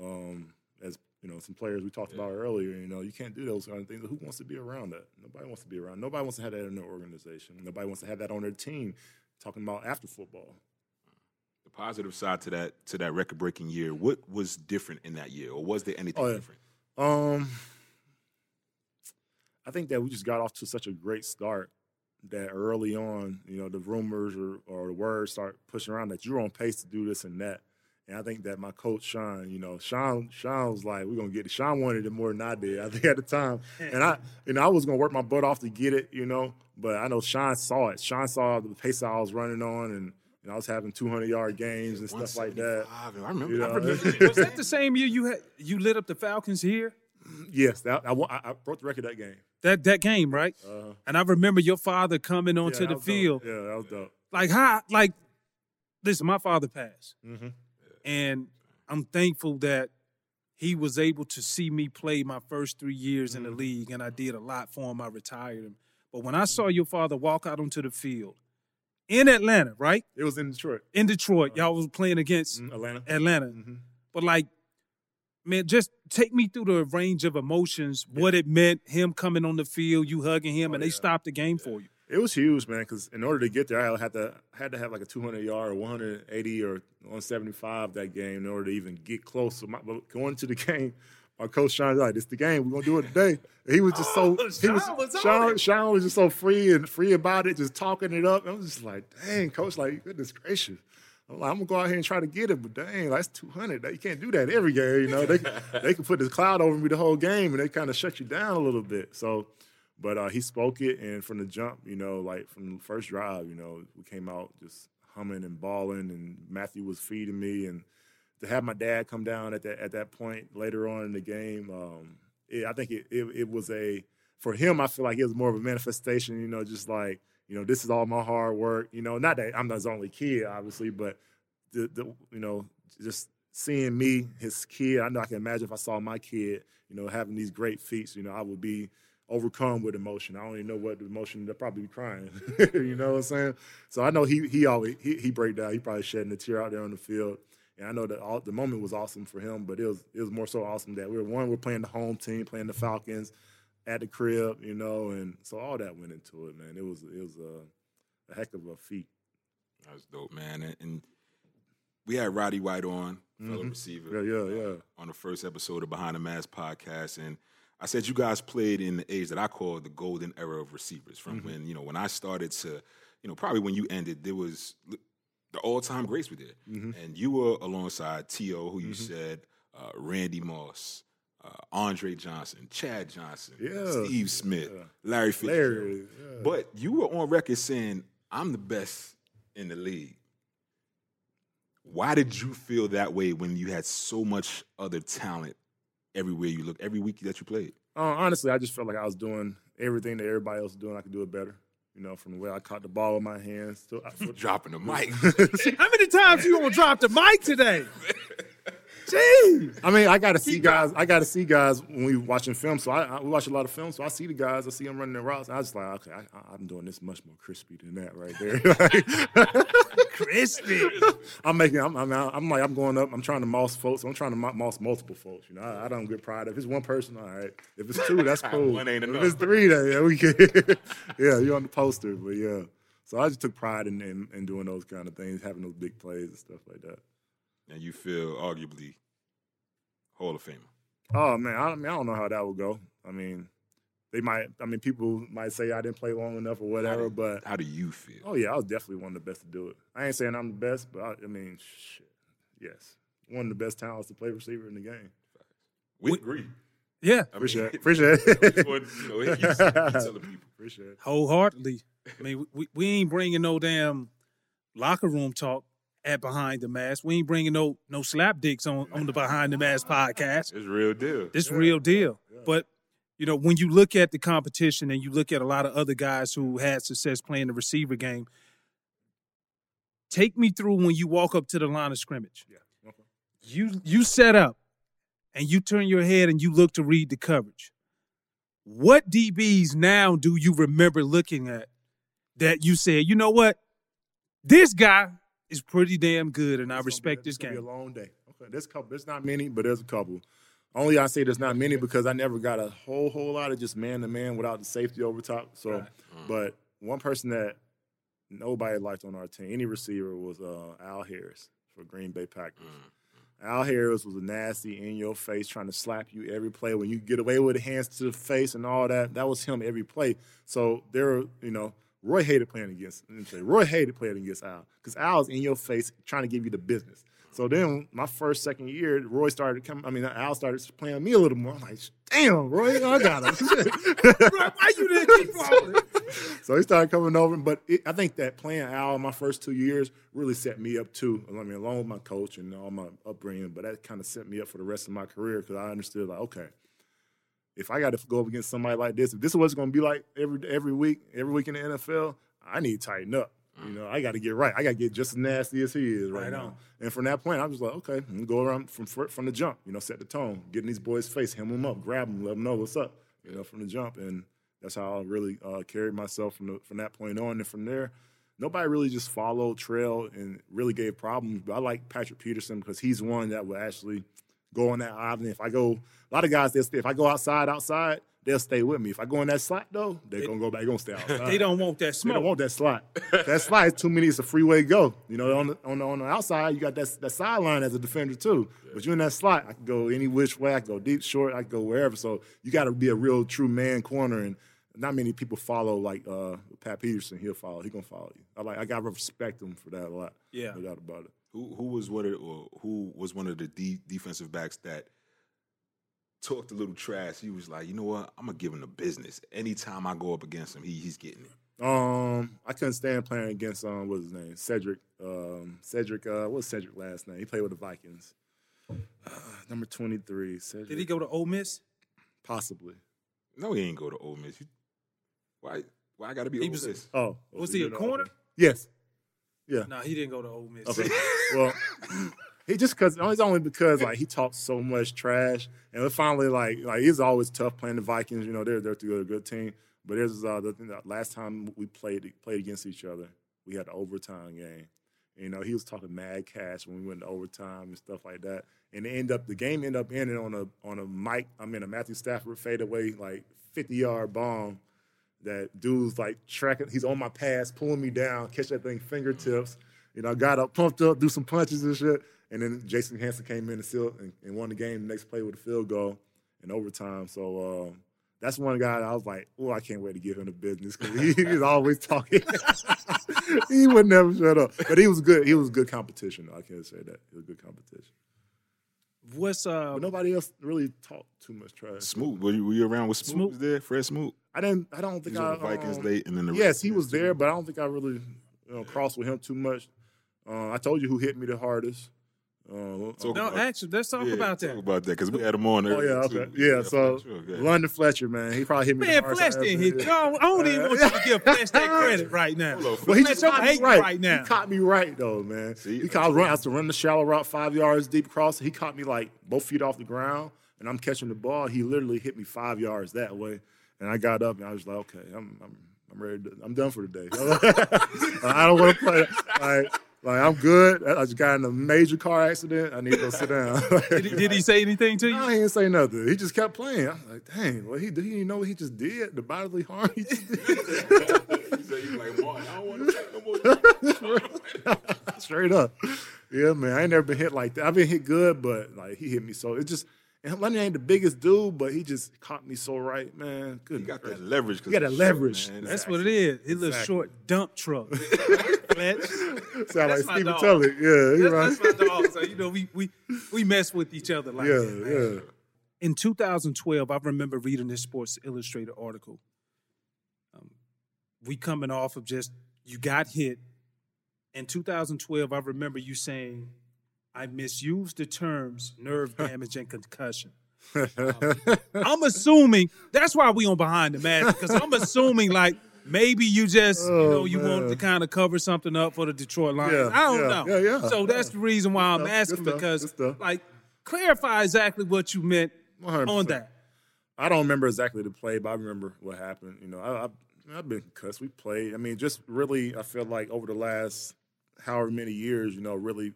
as you know, some players we talked about earlier. You know, you can't do those kind of things. Who wants to be around that? Nobody wants to be around. Nobody wants to have that in their organization. Nobody wants to have that on their team. Talking about after football. The positive side to that record-breaking year, what was different in that year? Or was there anything different? I think that we just got off to such a great start that early on, you know, the rumors or the words start pushing around that you're on pace to do this and that. And I think that my coach, Sean, you know, Sean was like, we're going to get it. Sean wanted it more than I did, I think, at the time. And I was going to work my butt off to get it, you know. But I know Sean saw it. Sean saw the pace I was running on and I was having 200-yard games and stuff like that. I remember. You know? Was that the same year you lit up the Falcons here? Yes, I broke the record that game. That game, right? And I remember your father coming onto the field. Dope. Yeah, that was dope. Like, listen, my father passed. Mm-hmm. And I'm thankful that he was able to see me play my first 3 years in the league, and I did a lot for him. I retired him. But when I saw your father walk out onto the field in Atlanta, right? It was in Detroit. In Detroit. Y'all was playing against Atlanta. Mm-hmm. But, like, man, just take me through the range of emotions, what it meant, him coming on the field, you hugging him, and they stopped the game for you. It was huge, man, because in order to get there, I had to have like a 200-yard or 180 or 175 that game in order to even get close. So going to the game, our coach Sean was like, "This the game. We're gonna do it today." He was just Sean was just so free about it, just talking it up. I was just like, "Dang, coach! Like, goodness gracious!" I'm like, "I'm gonna go out here and try to get it, but dang, that's 200. You can't do that every game, you know. They can put this cloud over me the whole game, and they kind of shut you down a little bit." So. But he spoke it, and from the jump, you know, like from the first drive, you know, we came out just humming and balling, and Matthew was feeding me. And to have my dad come down at that point later on in the game, I think it was for him, I feel like it was more of a manifestation, you know, just like, you know, this is all my hard work. You know, not that I'm his only kid, obviously, but, you know, just seeing me, his kid, I know I can imagine if I saw my kid, you know, having these great feats, you know, I would be – overcome with emotion. I don't even know what the emotion. They'll probably be crying. You know what I'm saying? So I know he always he break down. He probably shedding a tear out there on the field. And I know that the moment was awesome for him, but it was more so awesome that we're playing the home team, playing the Falcons at the crib, you know, and so all that went into it, man. It was a heck of a feat. That was dope, man. And we had Roddy White on, fellow receiver. Yeah. On the first episode of Behind the Mask podcast. And I said, you guys played in the age that I call the golden era of receivers. From when, you know, when I started to, you know, probably when you ended, there was the all-time greats were there. And you were alongside T.O., who you said, Randy Moss, Andre Johnson, Chad Johnson, Steve Smith, Larry Fitzgerald. But you were on record saying, I'm the best in the league. Why did you feel that way when you had so much other talent everywhere you looked, every week that you played? Honestly, I just felt like I was doing everything that everybody else was doing. I could do it better. You know, from the way I caught the ball with my hands. To, dropping the mic. How many times you gonna drop the mic today? Jeez. I mean, I got to see guys when we watching film. So we watch a lot of film. So I see the guys. I see them running their routes. And I was just like, okay, I'm doing this much more crispy than that right there. Crispy. I'm going up. I'm trying to moss folks. I'm trying to moss multiple folks. You know, I don't get pride. If it's one person, all right. If it's two, that's cool. One ain't enough. If it's three, then yeah, we can. Yeah, you're on the poster. But yeah. So I just took pride in doing those kind of things, having those big plays and stuff like that. And you feel arguably Hall of Famer. Oh, man, I don't know how that would go. I mean, people might say I didn't play long enough or whatever, but. How do you feel? Oh, yeah, I was definitely one of the best to do it. I ain't saying I'm the best, but yes. One of the best talents to play receiver in the game. We agree. Yeah. Appreciate it. You telling people. Appreciate it. Wholeheartedly. I mean, we ain't bringing no damn locker room talk at Behind the Mask. We ain't bringing no slap dicks on the Behind the Mask podcast. It's real deal. Yeah. But, you know, when you look at the competition and you look at a lot of other guys who had success playing the receiver game, take me through when you walk up to the line of scrimmage. Yeah. Okay. You set up and you turn your head and you look to read the coverage. What DBs now do you remember looking at that you said, you know what, this guy – is pretty damn good, and I respect this game. It's going to be a long day. Okay, there's a couple. There's not many, but there's a couple. Only I say there's not many because I never got a whole lot of just man-to-man without the safety over top. So, But one person that nobody liked on our team, any receiver, was Al Harris for Green Bay Packers. Al Harris was a nasty, in-your-face, trying to slap you every play. When you get away with the hands to the face and all that, that was him every play. So, Roy hated playing against Al because Al's in your face trying to give you the business. So then my second year, Al started playing me a little more. I'm like, damn, Roy, I got him. Bro, why you didn't keep falling? So he started coming over. But I think that playing Al my first 2 years really set me up too. I mean, along with my coach and all my upbringing, but that kind of set me up for the rest of my career because I understood, like, okay, if I got to go up against somebody like this, if this is what it's going to be like every week in the NFL, I need to tighten up. You know, I got to get right. I got to get just as nasty as he is right now. And from that point, I was like, okay, I'm going to go around from the jump, you know, set the tone, get in these boys' face, hem them up, grab them, let them know what's up, you know, from the jump. And that's how I really carried myself from that point on. And from there, nobody really just followed, trailed, and really gave problems. But I like Patrick Peterson because he's one that will actually – go on that island. If I go, a lot of guys, if I go outside, they'll stay with me. If I go in that slot, though, they're going to go back. They're going to stay outside. They don't want that smoke. They don't want that slot. That slot is too many. It's a freeway go. You know, on the outside, you got that sideline as a defender, too. Yeah. But you're in that slot. I can go any which way. I can go deep, short. I can go wherever. So you got to be a real, true man corner. And not many people follow like Pat Peterson. He's going to follow you. I got to respect him for that a lot. Yeah. No doubt about it. Who was one of the defensive backs that talked a little trash? He was like, you know what? I'm gonna give him the business. Anytime I go up against him, he's getting it. I couldn't stand playing against what was his name? Cedric. Cedric. What's Cedric's last name? He played with the Vikings. Number 23. Cedric. Did he go to Ole Miss? Possibly. No, he ain't go to Ole Miss. Why I gotta be Ole Miss? Oh, was he a corner? Yes. Yeah. No, he didn't go to Ole Miss. Okay. Well, it's only because like he talked so much trash, and finally like it's always tough playing the Vikings. You know, they're a good team. But there's the last time we played against each other, we had an overtime game. You know, he was talking mad cash when we went to overtime and stuff like that. And the game ended up ending on a Matthew Stafford fadeaway like 50-yard bomb. that dude's like tracking. He's on my pass, pulling me down, catch that thing fingertips. You know, I got up, pumped up, do some punches and shit. And then Jason Hanson came in and sealed and won the game the next play with a field goal in overtime. So that's one guy that I was like, oh, I can't wait to give him the business because he's always talking. He would never shut up. But he was good. He was good competition. I can't say that. He was good competition. But nobody else really talked too much trash. Smoot, were you around with Smoot? Was there? Fred Smoot? I don't think I was on the Vikings late and then yes, he was there, but I don't think I really crossed with him too much. I told you who hit me the hardest. Let's talk about that because we had him on earlier. Oh, yeah, okay. Yeah, so Fletcher. London Fletcher, man, he probably hit me the hardest. Man, Fletch didn't hit you. I don't even want you to give Fletch that credit right now. Well, he just caught me right now. He caught me right, though, man. I was to run the shallow route 5 yards deep across. He caught me like both feet off the ground, and I'm catching the ball. He literally hit me 5 yards that way, and I got up, and I was like, okay, I'm ready. I'm done for today. I don't want to play that. Like, I'm good. I just got in a major car accident. I need to go sit down. Did he say anything to you? No, he didn't say nothing. He just kept playing. I was like, dang, well, he didn't even know what he just did. The bodily harm he just did. He said, he was like, boy, I don't want to play no more. Straight up. Yeah, man, I ain't never been hit like that. I've been hit good, but, like, he hit me so. It just, and London ain't the biggest dude, but he just caught me so right, man. Good. He got that leverage. He got that leverage. Man. That's what it is. His little short dump truck. Sound like Steven Tully. Yeah, that's my dog. So, you know, we mess with each other like that. Yeah. In 2012, I remember reading this Sports Illustrated article. We coming off of just, you got hit. In 2012, I remember you saying, I misused the terms nerve damage and concussion. I'm assuming, that's why we on Behind the Mask, because I'm assuming like, maybe you just, want to kind of cover something up for the Detroit Lions. Yeah, I don't know. Yeah, so that's the reason why I'm asking because, like, clarify exactly what you meant 100%. On that. I don't remember exactly the play, but I remember what happened. You know, I've been concussed. We played. I mean, just really, I feel like over the last however many years, you know, really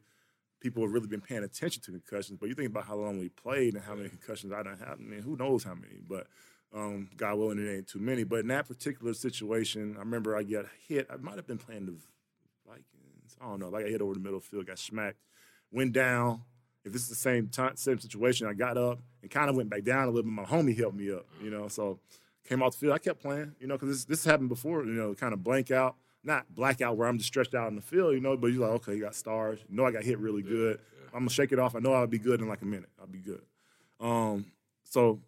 people have really been paying attention to concussions. But you think about how long we played and how many concussions I done had. I mean, who knows how many, but God willing, it ain't too many. But in that particular situation, I remember I got hit. I might have been playing the Vikings. I don't know. I got hit over the middle field, got smacked, went down. If this is the same situation, I got up and kind of went back down a little bit. My homie helped me up, you know. So came off the field. I kept playing, you know, because this happened before, you know, kind of blank out. Not blackout where I'm just stretched out in the field, you know, but you're like, okay, you got stars. You know I got hit really good. Yeah. I'm going to shake it off. I know I'll be good in like a minute. I'll be good. So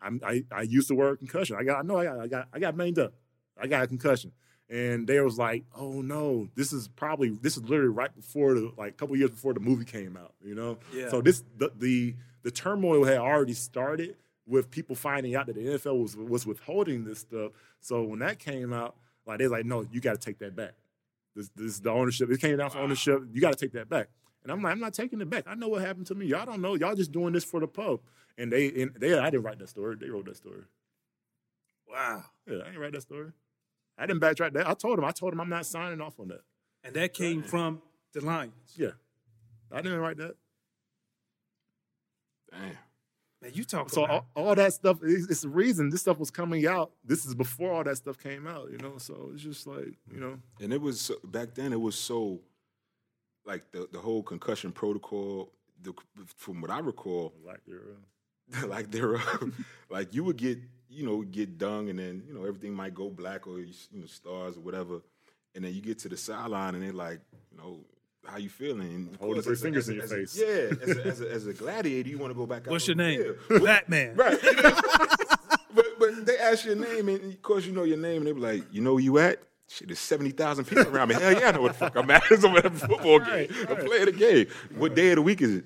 I used the word concussion. I got maimed up. I got a concussion. And they was like, oh no, this is literally right before a couple years before the movie came out, you know? Yeah. So the turmoil had already started with people finding out that the NFL was withholding this stuff. So when that came out, like, they're like, no, you got to take that back. This is the ownership. It came down from ownership. You got to take that back. And I'm like, I'm not taking it back. I know what happened to me. Y'all don't know. Y'all just doing this for the pub. And I didn't write that story. They wrote that story. Wow. Yeah, I didn't write that story. I didn't backtrack that. I told them I'm not signing off on that. And that came from the Lions. Yeah. I didn't write that. Damn. Man, you talk so about all that stuff. It's the reason this stuff was coming out. This is before all that stuff came out, you know. So it's just like, you know. And it was back then. It was so like the whole concussion protocol. From what I recall, like thereof, like you would get, you know, get dung, and then, you know, everything might go black or, you know, stars or whatever, and then you get to the sideline and they're like, you know, how you feeling? Hold three fingers in your face. Yeah, as a gladiator, you want to go back out. What's your name? Batman. Right. You know, but they ask your name, and of course you know your name, and they be like, you know where you at? Shit, there's 70,000 people around me. Hell yeah, I know what the fuck I'm at. It's over at the football game. I'm playing the game. What day of the week is it?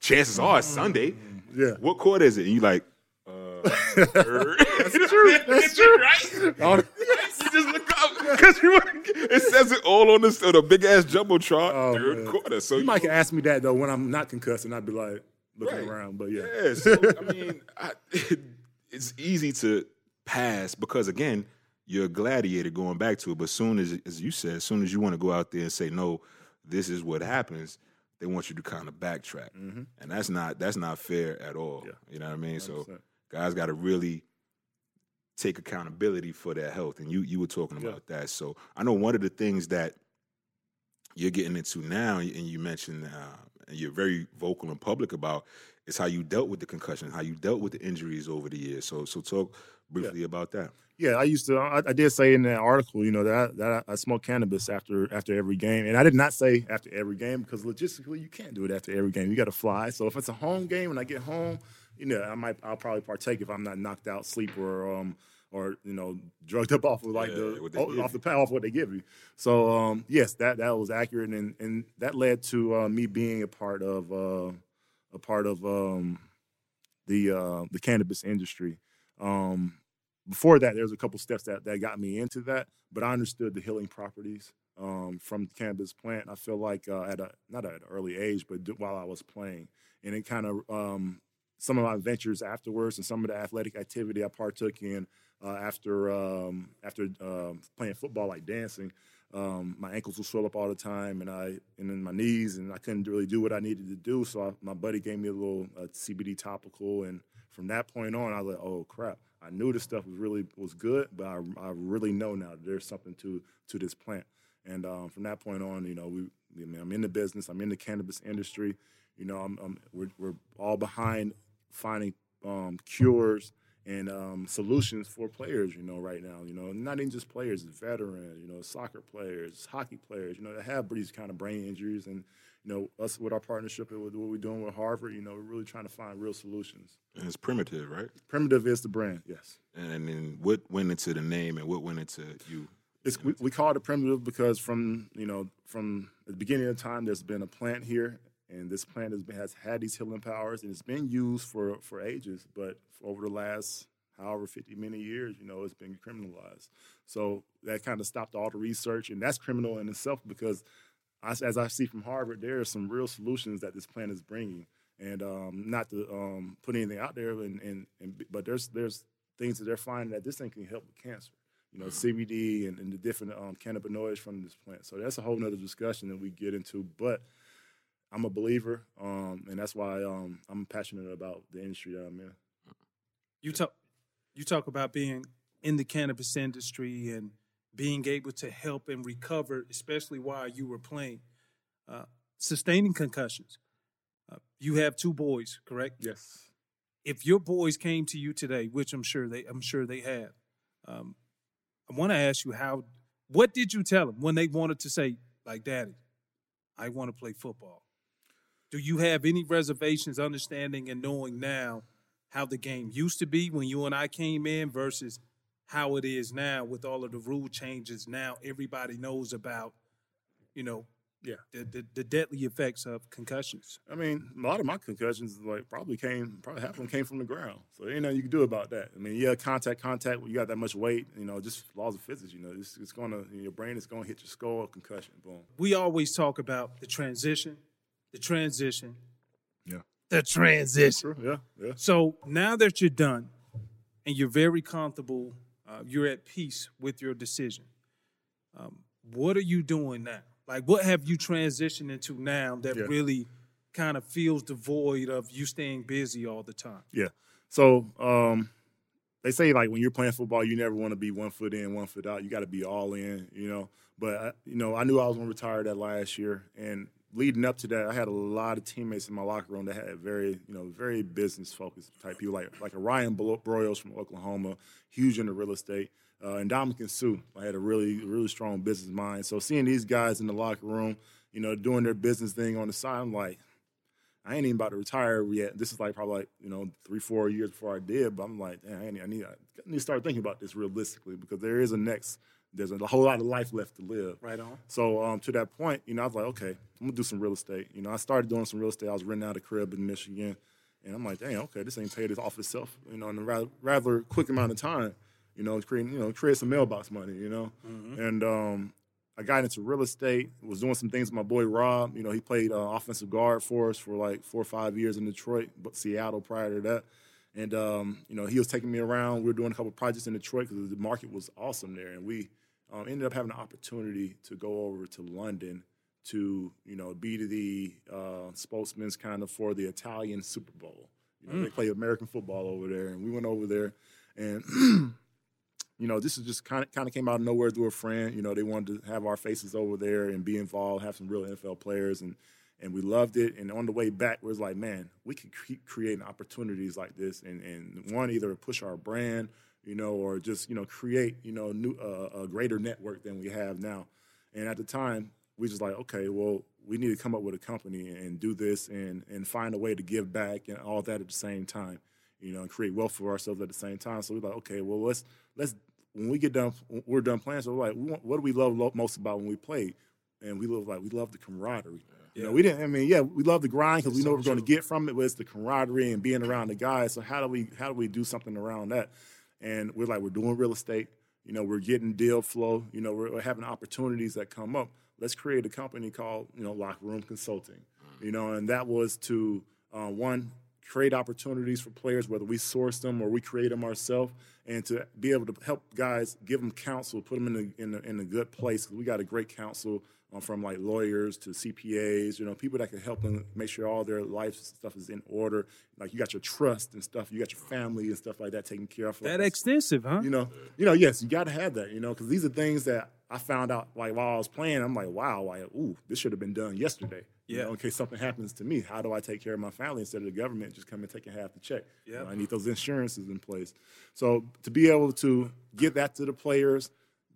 Chances are it's Sunday. Yeah. What quarter is it? And you like, third. That's true. That's true, right? You just look up because it says it all on the big ass jumbotron. Third quarter. So you might can ask me that though when I'm not concussed, and I'd be like looking around. But yeah. So I mean, it's easy to pass because again, you're a gladiator going back to it. But as you said, as soon as you want to go out there and say no, this is what happens. They want you to kind of backtrack, and that's not fair at all. Yeah. You know what I mean? 100%. So guys got to really take accountability for their health. And you were talking about that. So I know one of the things that you're getting into now, and you mentioned and you're very vocal and public about, is how you dealt with the concussion, how you dealt with the injuries over the years. So talk briefly about that. Yeah, I used to. I did say in that article, you know, that I smoked cannabis after every game, and I did not say after every game because logistically you can't do it after every game. You got to fly. So if it's a home game, when I get home, you know, I'll probably partake if I'm not knocked out, sleep, or you know, drugged up off of off what they give you. So yes, that was accurate, and that led to me being a part of the cannabis industry. Before that, there was a couple steps that got me into that, but I understood the healing properties from the cannabis plant. I feel like not at an early age, but while I was playing. And it kind of, some of my ventures afterwards and some of the athletic activity I partook in after playing football, like dancing, my ankles would swell up all the time and then my knees, and I couldn't really do what I needed to do. So my buddy gave me a little CBD topical, and from that point on, I was like, oh, crap. I knew this stuff was good, but I really know now that there's something to this plant. And from that point on, you know, I'm in the business. I'm in the cannabis industry. You know, we're all behind finding cures and solutions for players. You know, right now, you know, not even just players, veterans, you know, soccer players, hockey players. You know, that have these kind of brain injuries, and you know, us with our partnership and with what we're doing with Harvard, you know, we're really trying to find real solutions. And it's Primitive, right? Primitive is the brand, yes. And then what went into the name and what went into you? We call it a Primitive because from the beginning of time, there's been a plant here, and this plant has had these healing powers, and it's been used for ages, but over the last however 50, many years, you know, it's been criminalized. So that kind of stopped all the research, and that's criminal in itself because as I see from Harvard, there are some real solutions that this plant is bringing, and not to put anything out there, but there's things that they're finding that this thing can help with cancer, you know, CBD and the different cannabinoids from this plant. So that's a whole nother discussion that we get into. But I'm a believer, and that's why I'm passionate about the industry that I'm in. You talk about being in the cannabis industry and being able to help and recover, especially while you were playing, sustaining concussions. You have two boys, correct? Yes. If your boys came to you today, which I'm sure they have, I want to ask you what did you tell them when they wanted to say, like, Daddy, I want to play football? Do you have any reservations, understanding and knowing now how the game used to be when you and I came in versus how it is now with all of the rule changes? Now everybody knows about, you know, the deadly effects of concussions. I mean, a lot of my concussions, like, probably half of them came from the ground. So ain't nothing you can do about that. I mean, yeah, contact. When you got that much weight, you know, just laws of physics. You know, it's gonna, your brain is gonna hit your skull. Concussion. Boom. We always talk about the transition. Yeah. The transition. Yeah. Yeah. So now that you're done and you're very comfortable, you're at peace with your decision, what are you doing now? Like, what have you transitioned into now that really kind of fills the void of you staying busy all the time? Yeah. So they say, like, when you're playing football, you never want to be 1 foot in, 1 foot out. You got to be all in, you know. But, I knew I was going to retire that last year. And leading up to that, I had a lot of teammates in my locker room that had very business-focused type people, like Ryan Broyles from Oklahoma, huge into real estate, and Dominican Sue. I had a really, really strong business mind. So seeing these guys in the locker room, you know, doing their business thing on the side, I'm like, I ain't even about to retire yet. This is probably 3-4 years before I did, but I'm like, damn, I need to start thinking about this realistically because there is a next. There's a whole lot of life left to live. Right on. So to that point, you know, I was like, okay, I'm going to do some real estate. You know, I started doing some real estate. I was renting out a crib in Michigan. And I'm like, dang, okay, this ain't paid off itself, you know, in a rather quick amount of time, you know, create some mailbox money, you know. Mm-hmm. And I got into real estate, was doing some things with my boy Rob. You know, he played offensive guard for us for 4 or 5 years in Detroit, but Seattle prior to that. And, you know, he was taking me around. We were doing a couple of projects in Detroit because the market was awesome there. And we ended up having an opportunity to go over to London to, you know, be the spokesman kind of for the Italian Super Bowl. You know, they play American football over there. And we went over there. And you know, this is just kind of came out of nowhere through a friend. You know, they wanted to have our faces over there and be involved, have some real NFL players, and we loved it. And on the way back, we was like, man, we could keep creating opportunities like this, and one, either push our brand, you know, or just, you know, create, you know, new a greater network than we have now. And at the time, we just like, okay, well, we need to come up with a company and do this and find a way to give back and all that at the same time, you know, and create wealth for ourselves at the same time. So we're like, okay, well, let's when we get done, we're done playing. So we're like, what do we love most about when we play? And we love the camaraderie. Yeah. You know, we didn't. I mean, yeah, we love the grind because we know what we're going to get from it, but it's the camaraderie and being around the guys. So how do we do something around that? And we're like, we're doing real estate. You know, we're getting deal flow. You know, we're having opportunities that come up. Let's create a company called, you know, Locker Room Consulting. You know, and that was to, one, create opportunities for players, whether we source them or we create them ourselves, and to be able to help guys, give them counsel, put them in a good place. We got a great counsel from, like, lawyers to CPAs, you know, people that can help them make sure all their life stuff is in order. Like, you got your trust and stuff. You got your family and stuff like that taken care of. That extensive, huh? You know, yes, you got to have that, you know, because these are things that I found out, like, while I was playing. I'm like, wow, like, ooh, this should have been done yesterday. Yeah. You know, in case something happens to me, how do I take care of my family instead of the government just coming and taking half the check? Yeah. You know, I need those insurances in place. So to be able to give that to the players,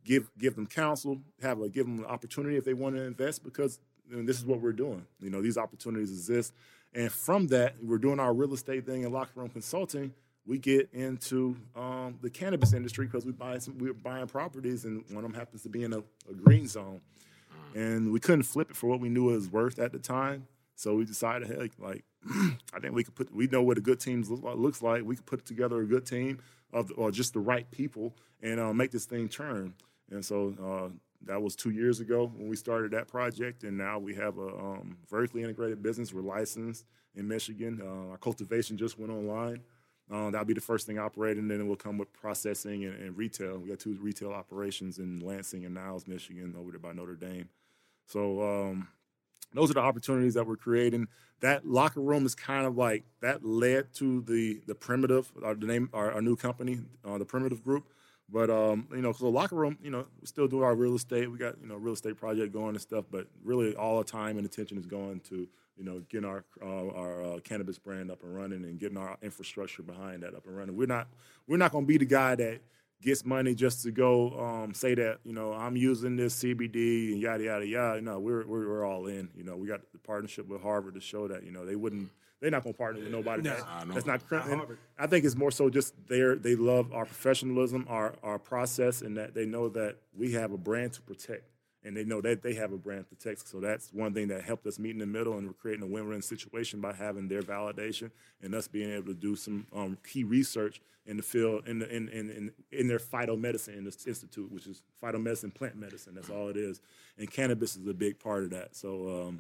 give them counsel, give them an opportunity if they want to invest, because, I mean, this is what we're doing. You know, these opportunities exist. And from that, we're doing our real estate thing and Locker Room Consulting. We get into the cannabis industry because we're buying properties, and one of them happens to be in a green zone. And we couldn't flip it for what we knew it was worth at the time. So we decided, hey, like, I think we know what a good team looks like. We could put together a good team or just the right people and make this thing turn. And so that was 2 years ago when we started that project, and now we have a vertically integrated business. We're licensed in Michigan. Our cultivation just went online. That'll be the first thing operating, and then it will come with processing and retail. We got two retail operations in Lansing and Niles, Michigan, over there by Notre Dame. So those are the opportunities that we're creating. That Locker Room is kind of like that led to the Primitive, the name, our new company, the Primitive Group. But, you know, so Locker Room, you know, we still do our real estate. We got, you know, real estate project going and stuff, but really all the time and attention is going to, you know, getting our cannabis brand up and running and getting our infrastructure behind that up and running. We're not going to be the guy that gets money just to go say that, you know, I'm using this CBD and yada, yada, yada. No, we're all in. You know, we got the partnership with Harvard to show that, you know, they wouldn't. They're not going to partner with nobody. No, that's not criminal. I think it's more so just they love our professionalism, our process, and that they know that we have a brand to protect, and they know that they have a brand to protect. So that's one thing that helped us meet in the middle, and we're creating a win-win situation by having their validation and us being able to do some key research in the field in their phytomedicine in this institute, which is phytomedicine, plant medicine. That's all it is, and cannabis is a big part of that. So.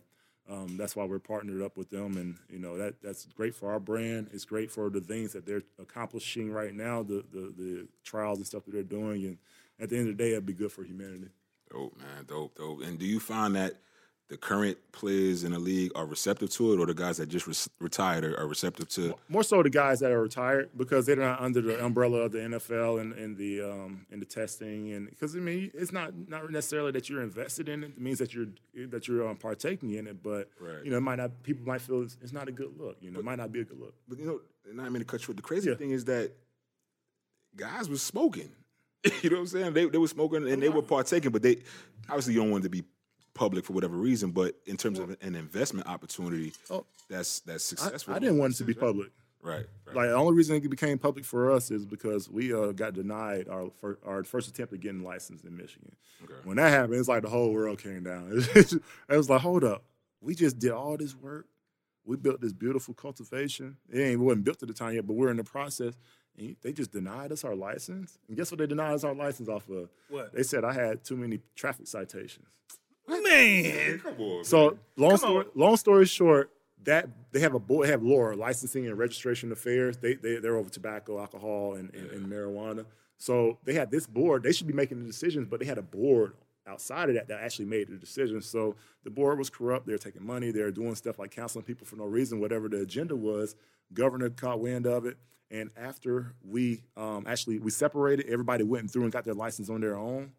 That's why we're partnered up with them, and you know that's great for our brand. It's great for the things that they're accomplishing right now, the trials and stuff that they're doing, and at the end of the day, it'd be good for humanity. Dope, man, dope. And do you find that the current players in the league are receptive to it, or the guys that just retired are receptive to? More so the guys that are retired, because they're not under the umbrella of the NFL and the testing, and because I mean it's not necessarily that you're invested in it. It means that you're partaking in it, but right. You know, people might feel it's not a good look. You know, it might not be a good look. But you know, and I mean to cut you. The crazy thing is that guys were smoking. You know what I'm saying? They were smoking and they were partaking, but they obviously you don't want to be public for whatever reason, but in terms of an investment opportunity, that's successful. I didn't want it to be public. Right. Like the only reason it became public for us is because we got denied our first attempt at getting licensed in Michigan. Okay. When that happened, it's like the whole world came down. It was like, hold up, we just did all this work. We built this beautiful cultivation. It wasn't built at the time yet, but we're in the process. And they just denied us our license. And guess what they denied us our license off of? What? They said I had too many traffic citations. Man, come on. So long story short, that they have LORA, Licensing and Registration Affairs. They're over tobacco, alcohol, and marijuana. So they had this board. They should be making the decisions, but they had a board outside of that actually made the decisions. So the board was corrupt. They're taking money. They're doing stuff like counseling people for no reason, whatever the agenda was. Governor caught wind of it And after we actually we separated, everybody went through and got their license on their own,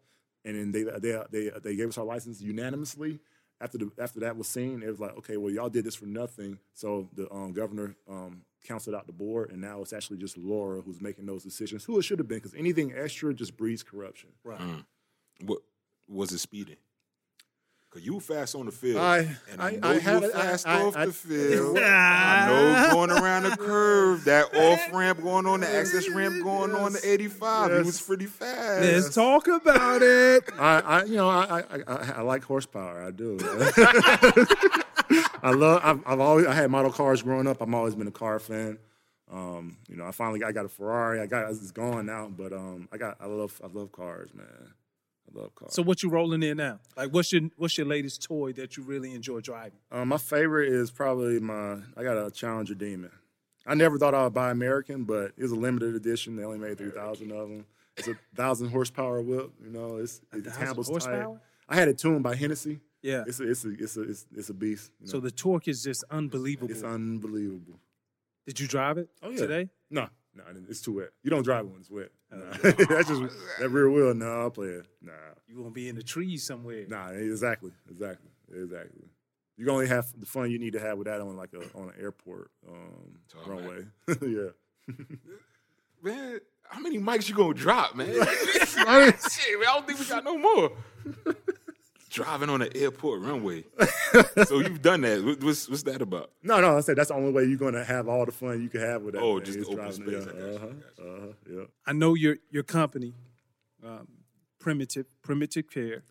and then they gave us our license unanimously. After that was seen, it was like, okay, well, y'all did this for nothing. So the governor counseled out the board, and now it's actually just Laura who's making those decisions, who it should have been, because anything extra just breeds corruption. Right. Mm-hmm. What was it speeding? You were fast on the field, and I know you were fast off the field. I know going around the curve, that off-ramp going on, the access ramp going on to 85. Yes. It was pretty fast. Let's talk about it. I like horsepower. I do. I had model cars growing up. I've always been a car fan. I got a Ferrari. It's gone now, but I love cars, man. I love cars. So what you rolling in now? Like, what's your latest toy that you really enjoy driving? My favorite is probably I got a Challenger Demon. I never thought I would buy American, but it was a limited edition. They only made 3,000 of them. It's a 1,000-horsepower whip. It's handles tight. I had it tuned by Hennessy. Yeah, it's a beast. So the torque is just unbelievable. It's unbelievable. Did you drive it today? No. No, it's too wet. You don't drive it when it's wet. Nah. That rear wheel, I'll play it. Nah. You're going to be in the trees somewhere. Nah, exactly. You only have the fun you need to have with that on on an airport runway. Yeah. Man, how many mics you going to drop, man? Shit, I don't think we got no more. Driving on an airport runway. So you've done that. What's that about? No. I said that's the only way you're going to have all the fun you can have with that. Oh, just the open space. Yeah. I know your company, Primitive Care.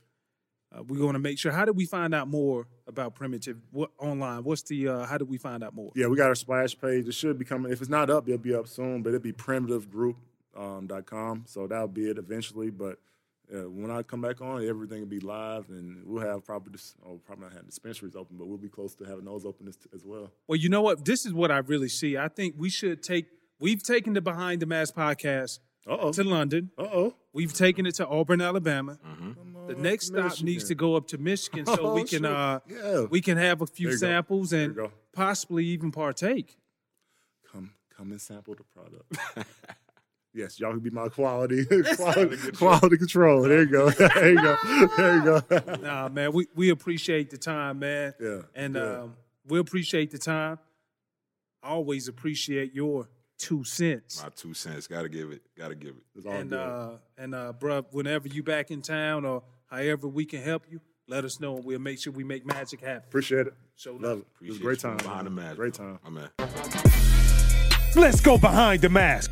We're going to make sure. How do we find out more about Primitive? What online? What's the? How do we find out more? Yeah, we got our splash page. It should be coming. If it's not up, it'll be up soon. But it'll be primitivegroup.com. So that'll be it eventually. But when I come back on, everything will be live, and we'll have probably not have dispensaries open, but we'll be close to having those open as well. Well, you know what? This is what I really see. I think we've taken the Behind the Mask podcast to London. We've taken it to Auburn, Alabama. Mm-hmm. The next stop needs to go up to Michigan so we can we can have a few samples and possibly even partake. Come and sample the product. Yes, y'all can be my quality control. There you go. Nah, man, we appreciate the time, man. Yeah. And we appreciate the time. I always appreciate your 2 cents. My 2 cents. Gotta give it. It's all good. And bruh, whenever you back in town or however we can help you, let us know and we'll make sure we make magic happen. Appreciate it. So love it. It was a great time. Behind the Mask. Great time. My man. Let's go Behind the Mask.